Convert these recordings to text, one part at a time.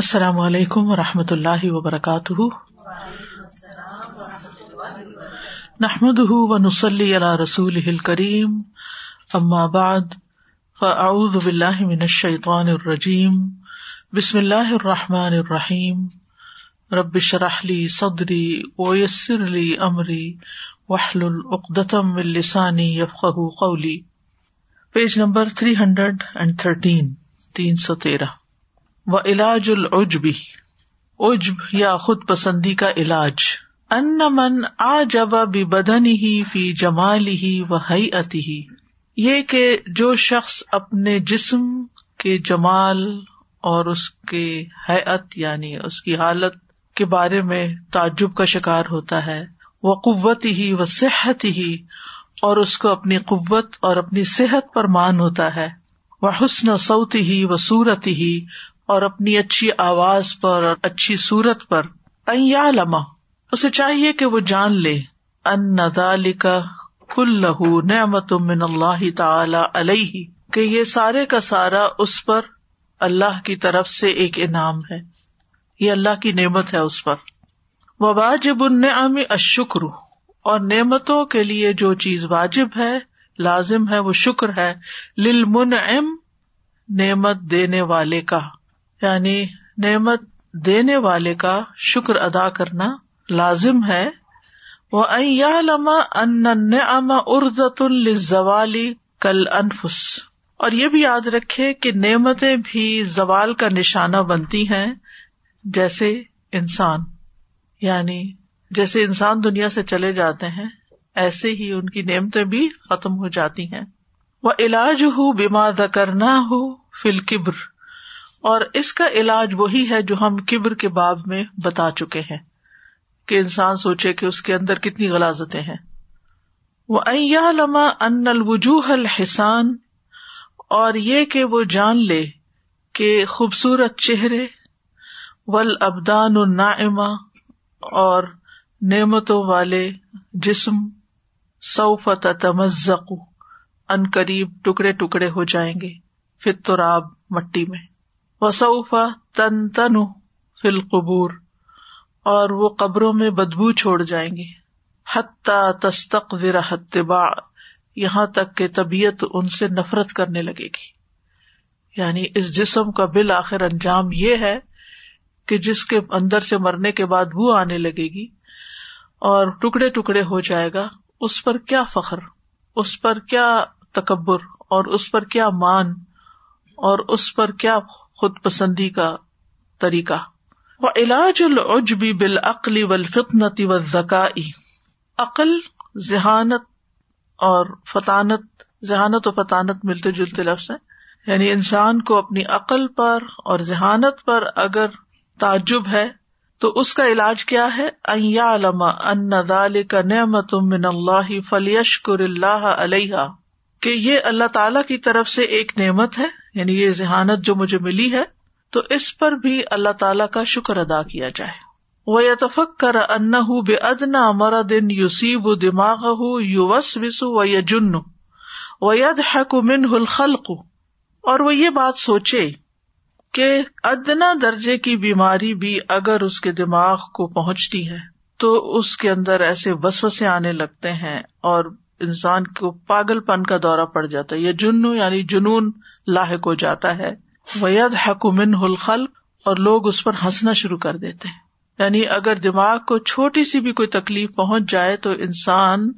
السلام علیکم ورحمۃ اللہ وبرکاتہ، نحمده ونصلی علی رسولہ الکریم، اما بعد فاعوذ باللہ من الشیطان الرجیم، بسم اللہ الرحمن الرحیم، رب اشرح لی صدری ویسر لی امری واحلل عقدۃ من لسانی یفقہوا قولی، پیج نمبر 313، 313۔ وعلاج العجب، عجب یا خود پسندی کا علاج، ان من اعجب ببدنه فی جمالہ وہیئتہ، یہ کہ جو شخص اپنے جسم کے جمال اور اس کے ہیئت یعنی اس کی حالت کے بارے میں تعجب کا شکار ہوتا ہے، وقوتہ وصحتہ، اور اس کو اپنی قوت اور اپنی صحت پر مان ہوتا ہے، وحسن صوتہ وصورتہ، اور اپنی اچھی آواز پر اور اچھی صورت پر، ان یعلم، اسے چاہیے کہ وہ جان لے، ان ذالک کلہ نعمت من اللہ تعالی علیہ، کہ یہ سارے کا سارا اس پر اللہ کی طرف سے ایک انعام ہے، یہ اللہ کی نعمت ہے اس پر، وواجب النعم الشکر، اور نعمتوں کے لیے جو چیز واجب ہے لازم ہے وہ شکر ہے، للمنعم، نعمت دینے والے کا، یعنی نعمت دینے والے کا شکر ادا کرنا لازم ہے، وَأَنْ يَعْلَمَ أَنَّ النِّعَمَ عُرْضَةٌ لِلزَّوَالِ كَالْأَنْفُسِ، اور یہ بھی یاد رکھے کہ نعمتیں بھی زوال کا نشانہ بنتی ہیں جیسے انسان، یعنی جیسے انسان دنیا سے چلے جاتے ہیں ایسے ہی ان کی نعمتیں بھی ختم ہو جاتی ہیں، وَعِلَاجُهُ بِمَا ذَكَرْنَاهُ فِي الْكِبْرِ، اور اس کا علاج وہی ہے جو ہم کبر کے باب میں بتا چکے ہیں کہ انسان سوچے کہ اس کے اندر کتنی غلاظتیں ہیں، وَأَنْ يَعْلَمَ أَنَّ الْوُجُوهَ الْحِسَانِ، اور یہ کہ وہ جان لے کہ خوبصورت چہرے، وَالْأَبْدَانُ النَّاعِمَةُ، اور نعمتوں والے جسم، سَوْفَ تَتَمَزَّقُ، ان قریب ٹکڑے ٹکڑے ہو جائیں گے، فِي التُّرَابِ، مٹی میں، وسوف تنتن فی القبور، اور وہ قبروں میں بدبو چھوڑ جائیں گے، حتی تستقذر الطباع، یہاں تک کہ طبیعت ان سے نفرت کرنے لگے گی، یعنی اس جسم کا بالآخر انجام یہ ہے کہ جس کے اندر سے مرنے کے بعد بو آنے لگے گی اور ٹکڑے ٹکڑے ہو جائے گا، اس پر کیا فخر، اس پر کیا تکبر، اور اس پر کیا مان، اور اس پر کیا خود پسندی کا طریقہ، وعلاج العجب بالعقل والفطنة والذكاء، عقل، ذہانت اور فطانت، ذہانت و فطانت ملتے جلتے لفظ ہیں، یعنی انسان کو اپنی عقل پر اور ذہانت پر اگر تعجب ہے تو اس کا علاج کیا ہے، ان یعلم ان ذلك نعمت من اللہ فلیشکر اللہ علیہا، کہ یہ اللہ تعالی کی طرف سے ایک نعمت ہے، یعنی یہ ذہانت جو مجھے ملی ہے تو اس پر بھی اللہ تعالیٰ کا شکر ادا کیا جائے، وَيَتَفَكَّرَ أَنَّهُ بِأَدْنَى مَرَضٍ يُصِيبُ دِمَاغَهُ يُوَسْوِسُ وَيَجُنُّ وَيَضْحَكُ مِنْهُ الْخَلْقُ، اور وہ یہ بات سوچے کہ ادنا درجے کی بیماری بھی اگر اس کے دماغ کو پہنچتی ہے تو اس کے اندر ایسے وسوسے آنے لگتے ہیں اور انسان کو پاگل پن کا دورہ پڑ جاتا ہے، یہ جنو یعنی جنون لاحق ہو جاتا ہے، وَيَضْحَكُ مِنْهُ الْخَلْقُ، اور لوگ اس پر ہنسنا شروع کر دیتے ہیں، یعنی اگر دماغ کو چھوٹی سی بھی کوئی تکلیف پہنچ جائے تو انسان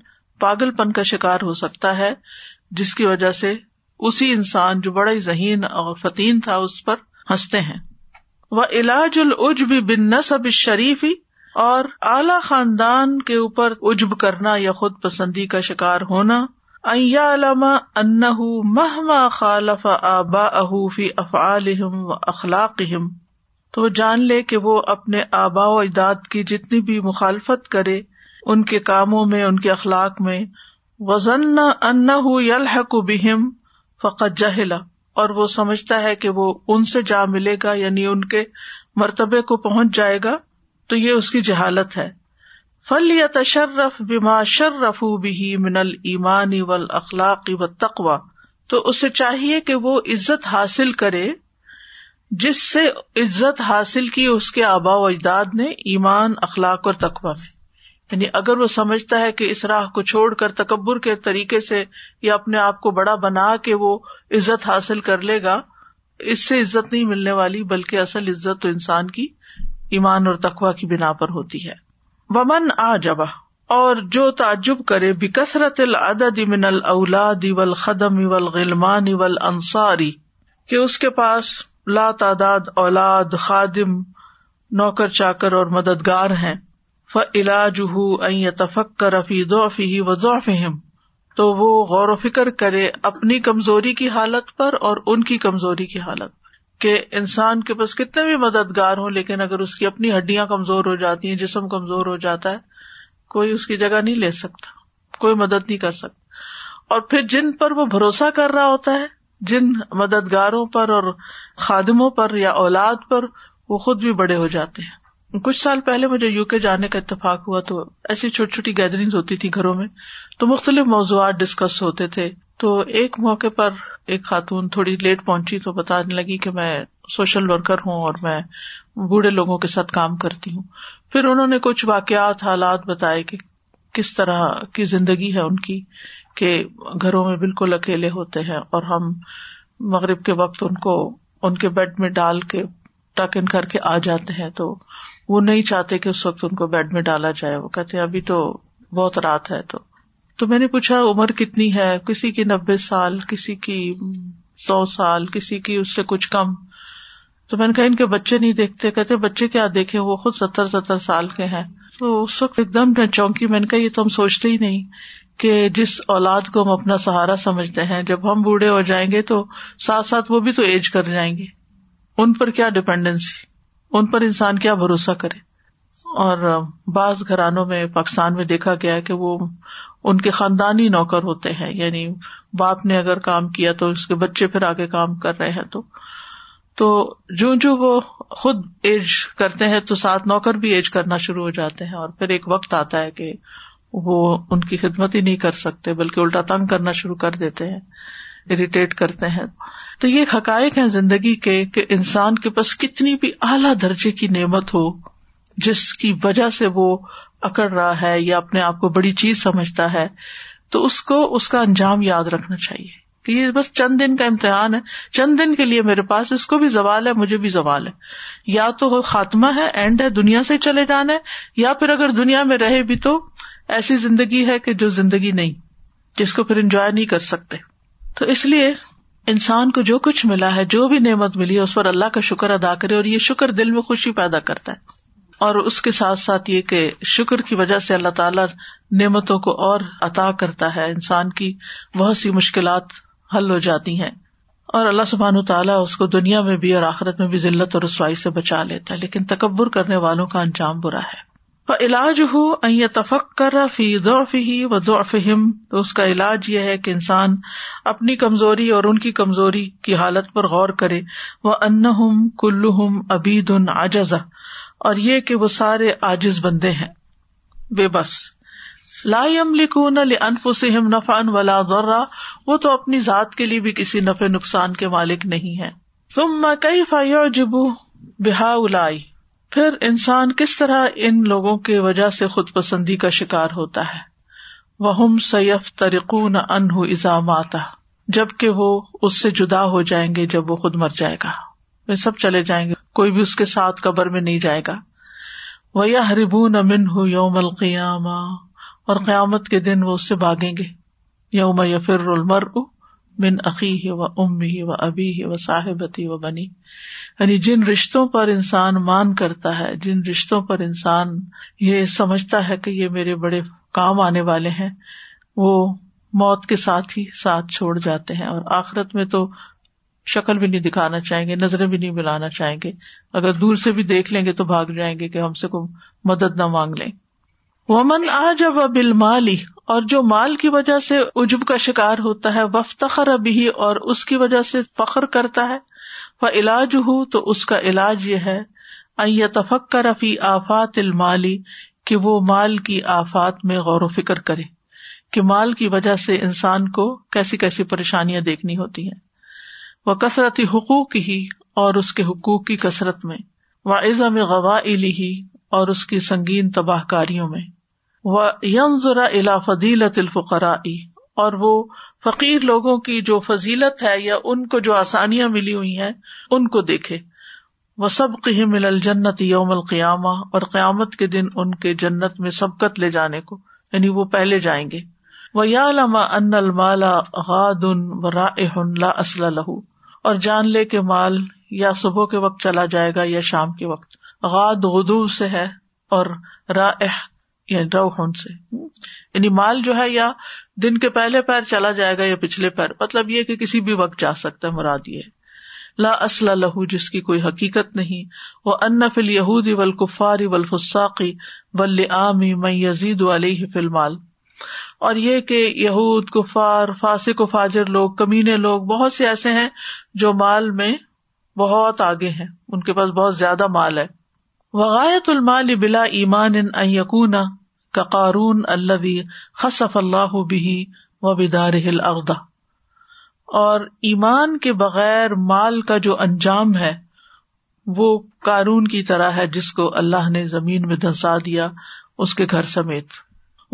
پاگل پن کا شکار ہو سکتا ہے، جس کی وجہ سے اسی انسان جو بڑا ہی ذہین اور فطین تھا اس پر ہنستے ہیں، وَعِلَاجُ الْعُجْبِ بِالنَّسَبِ الشَّرِیفِ، اور اعلی خاندان کے اوپر عجب کرنا یا خود پسندی کا شکار ہونا، ان یعلم انہ مہما خالف آباءہ فی افعالہم و اخلاقہم، تو وہ جان لے کہ وہ اپنے آباء و اجداد کی جتنی بھی مخالفت کرے ان کے کاموں میں، ان کے اخلاق میں، وظن انہ یلحق بہم فقد جہل، اور وہ سمجھتا ہے کہ وہ ان سے جا ملے گا یعنی ان کے مرتبے کو پہنچ جائے گا، تو یہ اس کی جہالت ہے، فَلْيَتَشَرَّفْ بِمَا شَرَّفُوا بِهِ مِنَ الْإِيمَانِ وَالْأَخْلَاقِ وَالتَّقْوَى، تو اسے چاہیے کہ وہ عزت حاصل کرے جس سے عزت حاصل کی اس کے آبا و اجداد نے ایمان، اخلاق اور تقویٰ میں. یعنی اگر وہ سمجھتا ہے کہ اس راہ کو چھوڑ کر تکبر کے طریقے سے یا اپنے آپ کو بڑا بنا کے وہ عزت حاصل کر لے گا، اس سے عزت نہیں ملنے والی، بلکہ اصل عزت تو انسان کی ایمان اور تقویٰ کی بنا پر ہوتی ہے. ومن عجب، اور جو تعجب کرے، بکثرت العدد من الاولاد والخدم والغلمان والانصار، کہ اس کے پاس لا تعداد اولاد، خادم، نوکر چاکر اور مددگار ہیں. فعلاجہ ان یتفکر فی ضعفہ وضعفہم، تو وہ غور و فکر کرے اپنی کمزوری کی حالت پر اور ان کی کمزوری کی حالت پر، کہ انسان کے پاس کتنے بھی مددگار ہوں، لیکن اگر اس کی اپنی ہڈیاں کمزور ہو جاتی ہیں، جسم کمزور ہو جاتا ہے، کوئی اس کی جگہ نہیں لے سکتا، کوئی مدد نہیں کر سکتا. اور پھر جن پر وہ بھروسہ کر رہا ہوتا ہے، جن مددگاروں پر اور خادموں پر یا اولاد پر، وہ خود بھی بڑے ہو جاتے ہیں. کچھ سال پہلے مجھے یو کے جانے کا اتفاق ہوا، تو ایسی چھوٹی چھوٹی گیدرنگز ہوتی تھی گھروں میں، تو مختلف موضوعات ڈسکس ہوتے تھے. تو ایک موقع پر ایک خاتون تھوڑی لیٹ پہنچی تو بتانے لگی کہ میں سوشل ورکر ہوں اور میں بوڑھے لوگوں کے ساتھ کام کرتی ہوں. پھر انہوں نے کچھ واقعات، حالات بتائے کہ کس طرح کی زندگی ہے ان کی، کہ گھروں میں بالکل اکیلے ہوتے ہیں اور ہم مغرب کے وقت ان کو ان کے بیڈ میں ڈال کے ٹک ان کر کے آ جاتے ہیں. تو وہ نہیں چاہتے کہ اس وقت ان کو بیڈ میں ڈالا جائے، وہ کہتے ہیں ابھی تو بہت رات ہے. تو میں نے پوچھا عمر کتنی ہے، کسی کی 90 سال، کسی کی 100 سال، کسی کی اس سے کچھ کم. تو میں نے کہا ان کے بچے نہیں دیکھتے؟ کہتے بچے کیا دیکھیں، وہ خود 70 سال کے ہیں. تو اس وقت ایک دم میں چونکی، میں نے کہا یہ تو ہم سوچتے ہی نہیں کہ جس اولاد کو ہم اپنا سہارا سمجھتے ہیں، جب ہم بوڑھے ہو جائیں گے تو ساتھ ساتھ وہ بھی تو ایج کر جائیں گے، ان پر کیا ڈپینڈنسی، ان پر انسان کیا بھروسہ کرے. اور بعض گھرانوں میں پاکستان میں دیکھا گیا کہ وہ ان کے خاندانی نوکر ہوتے ہیں، یعنی باپ نے اگر کام کیا تو اس کے بچے پھر آگے کام کر رہے ہیں. تو جو جو وہ خود ایج کرتے ہیں تو ساتھ نوکر بھی ایج کرنا شروع ہو جاتے ہیں، اور پھر ایک وقت آتا ہے کہ وہ ان کی خدمت ہی نہیں کر سکتے، بلکہ الٹا تنگ کرنا شروع کر دیتے ہیں، اریٹیٹ کرتے ہیں. تو یہ حقائق ہیں زندگی کے کہ انسان کے پاس کتنی بھی اعلیٰ درجے کی نعمت ہو جس کی وجہ سے وہ اکڑ رہا ہے یا اپنے آپ کو بڑی چیز سمجھتا ہے، تو اس کو اس کا انجام یاد رکھنا چاہیے کہ یہ بس چند دن کا امتحان ہے، چند دن کے لیے میرے پاس اس کو بھی زوال ہے، مجھے بھی زوال ہے. یا تو خاتمہ ہے، اینڈ ہے، دنیا سے چلے جانا ہے، یا پھر اگر دنیا میں رہے بھی تو ایسی زندگی ہے کہ جو زندگی نہیں، جس کو پھر انجوائے نہیں کر سکتے. تو اس لیے انسان کو جو کچھ ملا ہے، جو بھی نعمت ملی ہے، اس پر اللہ کا شکر ادا کرے، اور یہ شکر دل میں خوشی پیدا کرتا ہے. اور اس کے ساتھ ساتھ یہ کہ شکر کی وجہ سے اللہ تعالیٰ نعمتوں کو اور عطا کرتا ہے، انسان کی بہت سی مشکلات حل ہو جاتی ہیں، اور اللہ سبحانہ تعالیٰ اس کو دنیا میں بھی اور آخرت میں بھی ذلت اور رسوائی سے بچا لیتا ہے. لیکن تکبر کرنے والوں کا انجام برا ہے. فعلاجہ ان یتفکر فی ضعفہ وضعفہم، تو اس کا علاج یہ ہے کہ انسان اپنی کمزوری اور ان کی کمزوری کی حالت پر غور کرے. وانہم کلہم عبید عجزہ، اور یہ کہ وہ سارے عاجز بندے ہیں، بے بس. لا یملکون لانفسہم نفعا ولا ضرا، وہ تو اپنی ذات کے لیے بھی کسی نفع نقصان کے مالک نہیں ہیں. ثم کیف یعجب بہؤلاء، پھر انسان کس طرح ان لوگوں کی وجہ سے خود پسندی کا شکار ہوتا ہے. وہم سیفترقون عنہ اذا مات، جبکہ وہ اس سے جدا ہو جائیں گے جب وہ خود مر جائے گا، وہ سب چلے جائیں گے، کوئی بھی اس کے ساتھ قبر میں نہیں جائے گا. ویہربون منہ یوم القیامہ، اور قیامت کے دن وہ اس سے بھاگیں گے. یوم یفر المرء من اخیہ و امیہ و ابیہ و صاحبتہ و بنی، یعنی جن رشتوں پر انسان مان کرتا ہے، جن رشتوں پر انسان یہ سمجھتا ہے کہ یہ میرے بڑے کام آنے والے ہیں، وہ موت کے ساتھ ہی ساتھ چھوڑ جاتے ہیں. اور آخرت میں تو شکل بھی نہیں دکھانا چاہیں گے، نظریں بھی نہیں ملانا چاہیں گے، اگر دور سے بھی دیکھ لیں گے تو بھاگ جائیں گے کہ ہم سے کوئی مدد نہ مانگ لیں. ومن اعجب بالمال، اور جو مال کی وجہ سے عجب کا شکار ہوتا ہے، وافتخر به، اور اس کی وجہ سے فخر کرتا ہے. فعلاجہ، تو اس کا علاج یہ ہے، ان یتفکر فی آفات المال، کہ وہ مال کی آفات میں غور و فکر کرے کہ مال کی وجہ سے انسان کو کیسی کیسی پریشانیاں دیکھنی ہوتی ہیں. وکثرت حقوقہ، اور اس کے حقوق کی کثرت میں، وعظم غوائلہ اور اس کی سنگین تباہ کاریوں میں، وینظر الی فضیلۃ الفقراء اور وہ فقیر لوگوں کی جو فضیلت ہے یا ان کو جو آسانیاں ملی ہوئی ہیں ان کو دیکھے، وسبقہم الی الجنۃ یوم القیامہ اور قیامت کے دن ان کے جنت میں سبقت لے جانے کو، یعنی وہ پہلے جائیں گے، وَيَعْلَمَ أَنَّ الْمَالَ غَادٌ وَرَائِحٌ لَا أَصْلَ لَهُ اور جان لے کہ مال یا صبح کے وقت چلا جائے گا یا شام کے وقت، غاد غدو سے ہے اور رائح یعنی روحن سے، یعنی مال جو ہے یا دن کے پہلے پیر چلا جائے گا یا پچھلے پیر، مطلب یہ کہ کسی بھی وقت جا سکتا ہے، مراد یہ ہے، لا اصل لہ جس کی کوئی حقیقت نہیں، وان فی الیہود والکفار والفساق واللئام من یزید علیہ فی المال اور یہ کہ یہود، کفار، فاسق و فاجر لوگ، کمینے لوگ بہت سے ایسے ہیں جو مال میں بہت آگے ہیں، ان کے پاس بہت زیادہ مال ہے، وغایت المال بلا ایمان ان یکون کقارون الذی خسف اللہ بہ وبدارہ الارض اور ایمان کے بغیر مال کا جو انجام ہے وہ قارون کی طرح ہے جس کو اللہ نے زمین میں دھنسا دیا اس کے گھر سمیت،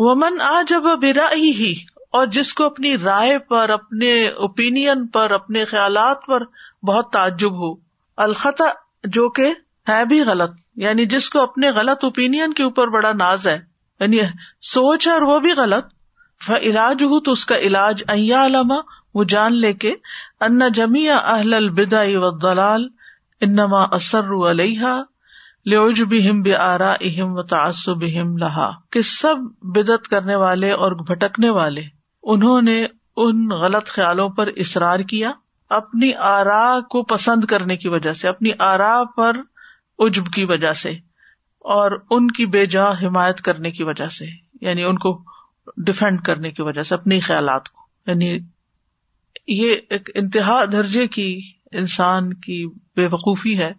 ومن اعجب برأیہ اور جس کو اپنی رائے پر، اپنے اوپینین پر، اپنے خیالات پر بہت تعجب ہو، الخطأ جو کہ ہے بھی غلط، یعنی جس کو اپنے غلط اوپینین کے اوپر بڑا ناز ہے، یعنی سوچ ہے اور وہ بھی غلط، فعلاجہ تو اس کا علاج ان یعلم وہ جان لے کے ان جمیع اہل البدع والضلال انما اصروا علیہا لعجبہم بآرائہم وتعصبہم لہا کہ سب بدعت کرنے والے اور بھٹکنے والے انہوں نے ان غلط خیالوں پر اصرار کیا اپنی آراء کو پسند کرنے کی وجہ سے، اپنی آراء پر عجب کی وجہ سے اور ان کی بے جا حمایت کرنے کی وجہ سے، یعنی ان کو ڈیفینڈ کرنے کی وجہ سے اپنے خیالات کو، یعنی یہ ایک انتہا درجے کی انسان کی بے وقوفی ہے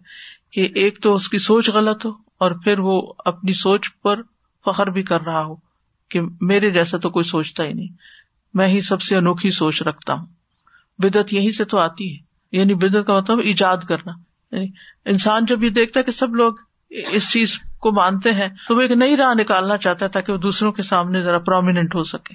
کہ ایک تو اس کی سوچ غلط ہو اور پھر وہ اپنی سوچ پر فخر بھی کر رہا ہو کہ میرے جیسا تو کوئی سوچتا ہی نہیں، میں ہی سب سے انوکھی سوچ رکھتا ہوں۔ بدعت یہی سے تو آتی ہے، یعنی بدعت کا مطلب ایجاد کرنا، یعنی انسان جب یہ دیکھتا ہے کہ سب لوگ اس چیز کو مانتے ہیں تو وہ ایک نئی راہ نکالنا چاہتا ہے تاکہ وہ دوسروں کے سامنے ذرا پرومیننٹ ہو سکے،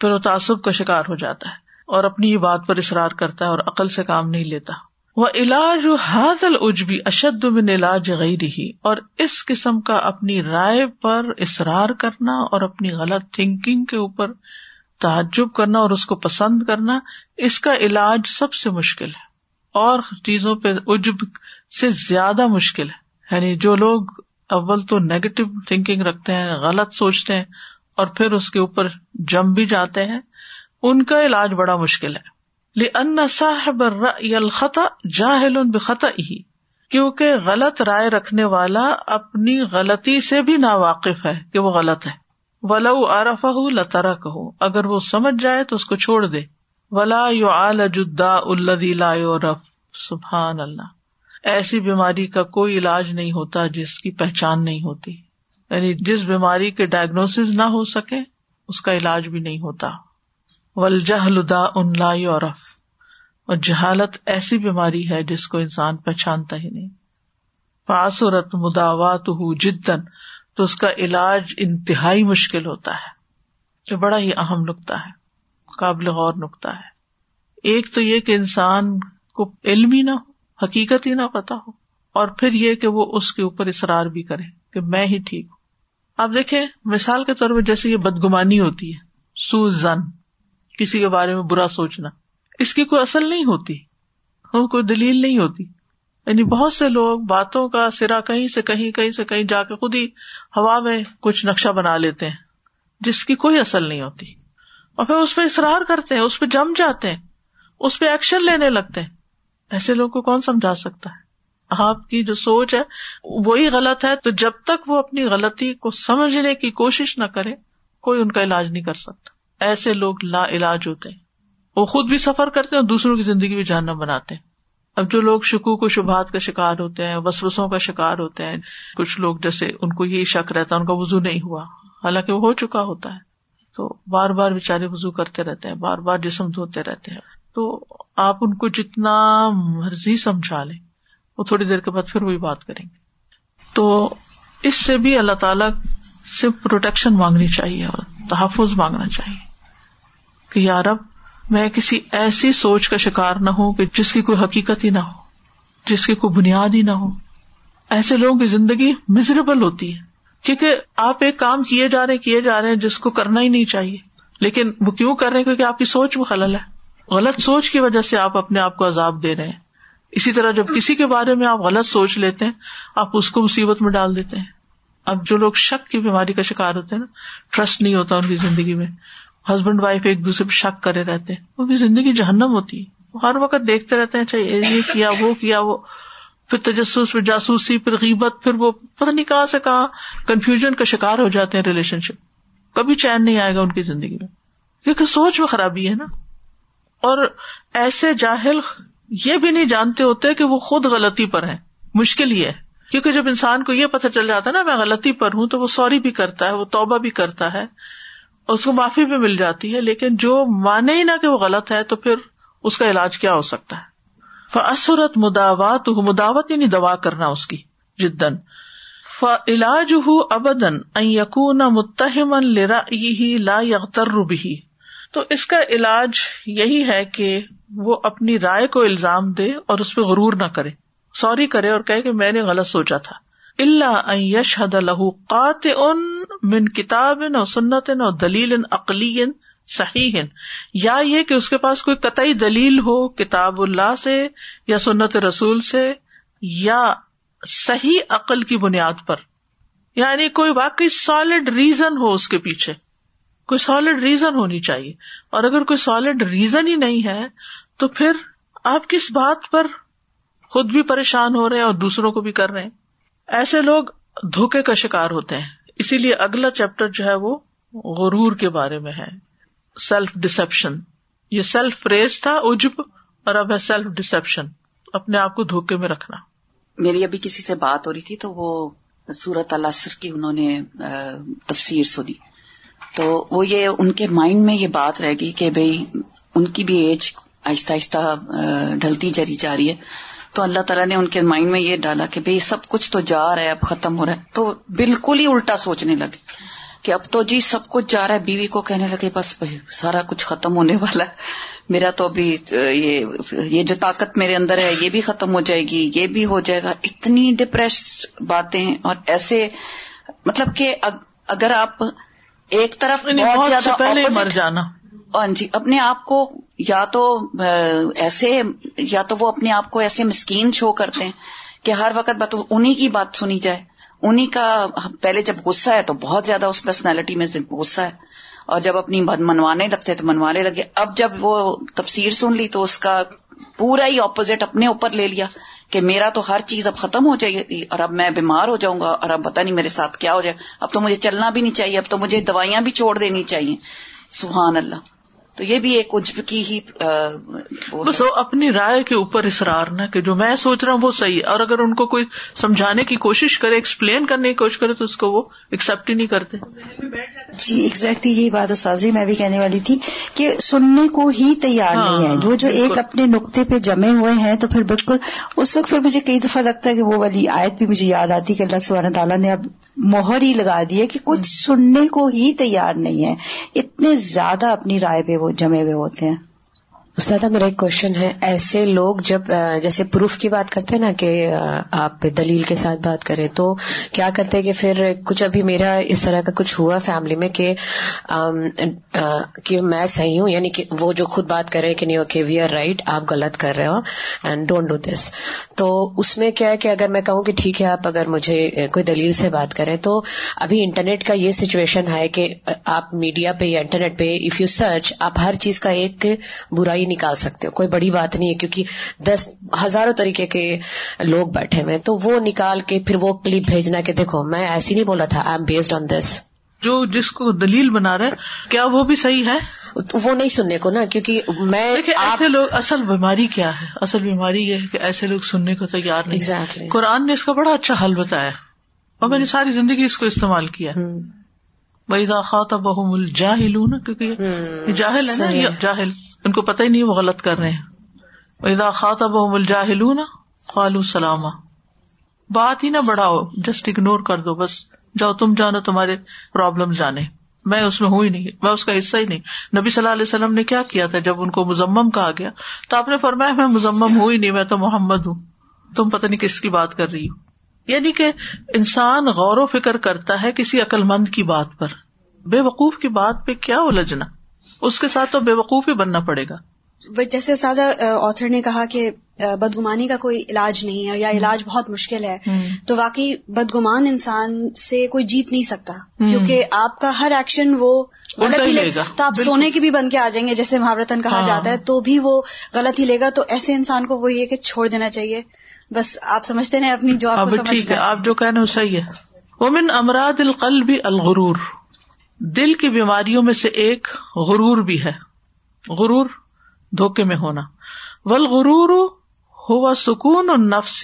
پھر وہ تعصب کا شکار ہو جاتا ہے اور اپنی ہی بات پر اصرار کرتا ہے اور عقل سے کام نہیں لیتا۔ وَعِلَاجُ هَذَا الْعُجْبِ أَشَدُّ مِنْ عِلَاجِ غَيْرِهِ اور اس قسم کا اپنی رائے پر اصرار کرنا اور اپنی غلط تھنکنگ کے اوپر تعجب کرنا اور اس کو پسند کرنا، اس کا علاج سب سے مشکل ہے اور چیزوں پہ عجب سے زیادہ مشکل ہے، یعنی جو لوگ اول تو نیگیٹو تھنکنگ رکھتے ہیں، غلط سوچتے ہیں اور پھر اس کے اوپر جم بھی جاتے ہیں، ان کا علاج بڑا مشکل ہے۔ لأن صاحب الرأي الخطأ جاہل بخطئه کیونکہ غلط رائے رکھنے والا اپنی غلطی سے بھی ناواقف ہے کہ وہ غلط ہے، ولو عرفه لتركه اگر وہ سمجھ جائے تو اس کو چھوڑ دے، ولا يعالج الداء الذي لا يعرف سبحان اللہ ایسی بیماری کا کوئی علاج نہیں ہوتا جس کی پہچان نہیں ہوتی، یعنی جس بیماری کے ڈائگنوسز نہ ہو سکے اس کا علاج بھی نہیں ہوتا، والجہل داء لا یعرف اور جہالت ایسی بیماری ہے جس کو انسان پہچانتا ہی نہیں، فعسرت مداواتہ جدا تو اس کا علاج انتہائی مشکل ہوتا ہے، یہ بڑا ہی اہم نکتہ ہے، قابل غور نکتہ ہے۔ ایک تو یہ کہ انسان کو علم ہی نہ ہو، حقیقت ہی نہ پتہ ہو، اور پھر یہ کہ وہ اس کے اوپر اصرار بھی کرے کہ میں ہی ٹھیک ہوں۔ آپ دیکھیں مثال کے طور پر جیسے یہ بدگمانی ہوتی ہے، سوء ظن، کسی کے بارے میں برا سوچنا، اس کی کوئی اصل نہیں ہوتی، کوئی دلیل نہیں ہوتی، یعنی بہت سے لوگ باتوں کا سرا کہیں سے کہیں جا کے خود ہی ہوا میں کچھ نقشہ بنا لیتے ہیں جس کی کوئی اصل نہیں ہوتی، اور پھر اس پہ اصرار کرتے ہیں، اس پہ جم جاتے ہیں، اس پہ ایکشن لینے لگتے ہیں۔ ایسے لوگ کو کون سمجھا سکتا ہے؟ آپ کی جو سوچ ہے وہی غلط ہے، تو جب تک وہ اپنی غلطی کو سمجھنے کی کوشش نہ کرے کوئی ان کا علاج نہیں کر سکتا۔ ایسے لوگ لا علاج ہوتے ہیں، وہ خود بھی سفر کرتے ہیں اور دوسروں کی زندگی بھی جہنم بناتے ہیں۔ اب جو لوگ شکوک و شبہات کا شکار ہوتے ہیں، وسوسوں کا شکار ہوتے ہیں، کچھ لوگ جیسے ان کو یہ شک رہتا ہے ان کا وضو نہیں ہوا حالانکہ وہ ہو چکا ہوتا ہے، تو بار بار بےچارے وضو کرتے رہتے ہیں، بار بار جسم دھوتے رہتے ہیں، تو آپ ان کو جتنا مرضی سمجھا لیں وہ تھوڑی دیر کے بعد پھر وہی بات کریں گے. تو اس سے بھی اللہ تعالیٰ سے پروٹیکشن مانگنی چاہیے اور تحفظ مانگنا چاہیے کہ یا رب میں کسی ایسی سوچ کا شکار نہ ہوں کہ جس کی کوئی حقیقت ہی نہ ہو, جس کی کوئی بنیاد ہی نہ ہو. ایسے لوگوں کی زندگی مزریبل ہوتی ہے کیونکہ آپ ایک کام کیے جا رہے ہیں جس کو کرنا ہی نہیں چاہیے, لیکن وہ کیوں کر رہے ہیں؟ کیونکہ آپ کی سوچ میں خلل ہے. غلط سوچ کی وجہ سے آپ اپنے آپ کو عذاب دے رہے ہیں. اسی طرح جب کسی کے بارے میں آپ غلط سوچ لیتے ہیں, آپ اس کو مصیبت میں ڈال دیتے ہیں. اب جو لوگ شک کی بیماری کا شکار ہوتے ہیں نا, ٹرسٹ نہیں ہوتا ان کی زندگی میں, ہسبینڈ وائف ایک دوسرے پہ شک کرے رہتے ہیں, ان کی زندگی جہنم ہوتی ہے. ہر وقت دیکھتے رہتے ہیں, چاہے یہ کیا وہ, پھر تجسس, پھر جاسوسی, پھر غیبت, پھر وہ پتہ نہیں کہاں سے کہاں کنفیوژن کا شکار ہو جاتے ہیں. ریلیشن شپ کبھی چین نہیں آئے گا ان کی زندگی میں, کیونکہ سوچ میں خرابی ہے نا. اور ایسے جاہل یہ بھی نہیں جانتے ہوتے کہ وہ خود غلطی پر ہیں. مشکل یہ ہے کیونکہ جب انسان کو یہ پتہ چل جاتا ہے نا میں غلطی پر ہوں, تو وہ سوری بھی کرتا ہے, وہ توبہ بھی کرتا ہے, اس کو معافی بھی مل جاتی ہے. لیکن جو مانے ہی نہ کہ وہ غلط ہے تو پھر اس کا علاج کیا ہو سکتا ہے؟ فأسرت مداواتہ, مداوت یعنی دوا کرنا اس کی جداً. فعلاجہ ابداً ان یکون متہما لرأیہ لا یغتر بہ, تو اس کا علاج یہی ہے کہ وہ اپنی رائے کو الزام دے اور اس پہ غرور نہ کرے, سوری کرے اور کہے کہ میں نے غلط سوچا تھا. الا ان یشہد لہ قاطع من کتاب و سنت و دلیل عقلی صحیح, یا یہ کہ اس کے پاس کوئی قطعی دلیل ہو کتاب اللہ سے یا سنت رسول سے یا صحیح عقل کی بنیاد پر, یعنی کوئی واقعی سالڈ ریزن ہو اس کے پیچھے. کوئی سالڈ ریزن ہونی چاہیے, اور اگر کوئی سالڈ ریزن ہی نہیں ہے تو پھر آپ کس بات پر خود بھی پریشان ہو رہے ہیں اور دوسروں کو بھی کر رہے ہیں. ایسے لوگ دھوکے کا شکار ہوتے ہیں. اسی لیے اگلا چیپٹر جو ہے وہ غرور کے بارے میں ہے, سیلف ڈسپشن. یہ سیلف پریز تھا عجب, اور اب ہے سیلف ڈسپشن, اپنے آپ کو دھوکے میں رکھنا. میری ابھی کسی سے بات ہو رہی تھی تو وہ سورۃ العصر کی انہوں نے تفسیر سنی, تو وہ یہ ان کے مائنڈ میں یہ بات رہ گئی کہ بھئی ان کی بھی ایج آہستہ آہستہ ڈھلتی جری جا رہی ہے, تو اللہ تعالیٰ نے ان کے مائنڈ میں یہ ڈالا کہ بھئی سب کچھ تو جا رہا ہے, اب ختم ہو رہا ہے. تو بالکل ہی الٹا سوچنے لگے کہ اب تو جی سب کچھ جا رہا ہے. بیوی کو کہنے لگے بس سارا کچھ ختم ہونے والا ہے, میرا تو ابھی یہ جو طاقت میرے اندر ہے یہ بھی ختم ہو جائے گی, یہ بھی ہو جائے گا. اتنی ڈپریسڈ باتیں, اور ایسے مطلب کہ اگر آپ ایک طرف بہت زیادہ پہلے مر جانا, ہاں جی, اپنے آپ کو یا تو ایسے, یا تو وہ اپنے آپ کو ایسے مسکین شو کرتے ہیں کہ ہر وقت انہی کی بات سنی جائے. انہی کا پہلے جب غصہ ہے تو بہت زیادہ اس پرسنالٹی میں غصہ ہے, اور جب اپنی منوانے لگتے تو منوانے لگے. اب جب وہ تفسیر سن لی تو اس کا پورا ہی اپوزٹ اپنے اوپر لے لیا کہ میرا تو ہر چیز اب ختم ہو جائے گی, اور اب میں بیمار ہو جاؤں گا, اور اب پتہ نہیں میرے ساتھ کیا ہو جائے, اب تو مجھے چلنا بھی نہیں چاہیے, اب تو مجھے دوائیاں بھی چھوڑ دینی چاہیے. سبحان اللہ. تو یہ بھی ایک عجب کی ہی بس اپنی رائے کے اوپر اصرار نہ کہ جو میں سوچ رہا ہوں وہ صحیح, اور اگر ان کو کوئی سمجھانے کی کوشش کرے, ایکسپلین کرنے کی کوشش کرے تو اس کو وہ ایکسپٹ ہی نہیں کرتے. جی ایگزیکٹلی یہی بات استاد جی میں بھی کہنے والی تھی کہ سننے کو ہی تیار نہیں ہے. وہ جو ایک اپنے نقطے پہ جمے ہوئے ہیں تو پھر بالکل اس وقت پھر مجھے کئی دفعہ لگتا ہے کہ وہ والی آیت بھی مجھے یاد آتی کہ اللہ سبحانہ تعالیٰ نے اب مہر ہی لگا دی ہے کہ کچھ سننے کو ہی تیار نہیں ہے, اتنے زیادہ اپنی رائے پہ وہ جمے ہوئے ہوتے ہیں. استاد میرا ایک کوشچن ہے, ایسے لوگ جب جیسے پروف کی بات کرتے ہیں نا کہ آپ دلیل کے ساتھ بات کریں, تو کیا کرتے ہیں کہ پھر کچھ ابھی میرا اس طرح کا کچھ ہوا فیملی میں کہ میں صحیح ہوں, یعنی کہ وہ جو خود بات کر رہے ہیں کہ نہیں اوکے وی آر رائٹ, آپ غلط کر رہے ہو اینڈ ڈونٹ ڈو دس. تو اس میں کیا ہے کہ اگر میں کہوں کہ ٹھیک ہے آپ اگر مجھے کوئی دلیل سے بات کریں, تو ابھی انٹرنیٹ کا یہ سچویشن ہے کہ آپ میڈیا پہ یا انٹرنیٹ پہ اف یو سرچ آپ ہر چیز کا ایک برائی نکال سکتے ہو, کوئی بڑی بات نہیں ہے کیونکہ 10,000 طریقے کے لوگ بیٹھے ہوئے, تو وہ نکال کے پھر وہ کلپ بھیجنا کہ دیکھو میں ایسی نہیں بولا تھا, آئی ایم بیسڈ آن دس. جو جس کو دلیل بنا رہے کیا وہ بھی صحیح ہے؟ وہ نہیں سننے کو نا, کیونکہ میں ایسے لوگ, اصل بیماری کیا ہے؟ اصل بیماری یہ ہے کہ ایسے لوگ سننے کو تیار نہیں. Exactly. قرآن نے اس کا بڑا اچھا حل بتایا اور میں نے ساری زندگی اس کو استعمال کیا. وَإِذَا خَاطَبَهُمُ الْجَاهِلُونَ, کیونکہ جاہل ہے نا, یہ جاہل ان کو پتہ ہی نہیں وہ غلط کر رہے ہیں. وَإِذَا خَاطَبَهُمُ الْجَاهِلُونَ قالوا سلاما، بات ہی نہ بڑھاؤ، جسٹ اگنور کر دو، بس جاؤ تم جانو تمہارے پرابلم جانے، میں اس میں ہوں ہی نہیں، میں اس کا حصہ ہی نہیں۔ نبی صلی اللہ علیہ وسلم نے کیا کیا تھا جب ان کو مزمم کہا گیا تو آپ نے فرمایا میں مزمم ہوں ہی نہیں، میں تو محمد ہوں، تم پتہ نہیں کس کی بات کر رہی ہو۔ یعنی کہ انسان غور و فکر کرتا ہے کسی عقل مند کی بات پر، بے وقوف کی بات پہ کیا الجھنا، اس کے ساتھ تو بے وقوف ہی بننا پڑے گا۔ جیسے استاذہ آتھر نے کہا کہ بدگمانی کا کوئی علاج نہیں ہے یا علاج بہت مشکل ہے، تو واقعی بدگمان انسان سے کوئی جیت نہیں سکتا، کیونکہ آپ کا ہر ایکشن وہ غلط ہی لے گا، تو آپ سونے کے بھی بن کے آ جائیں گے جیسے مہاورتن کہا جاتا ہے، تو بھی وہ غلط ہی لے گا، تو ایسے انسان کو وہ یہ کہ چھوڑ دینا چاہیے، بس آپ سمجھتے ہیں اپنی جو آپ کو ٹھیک ہے، آپ جو کہنا صحیح ہے۔ ومن امراض القلب الغرور، دل کی بیماریوں میں سے ایک غرور بھی ہے، غرور دھوکے میں ہونا۔ والغرور ہوا سکون النفس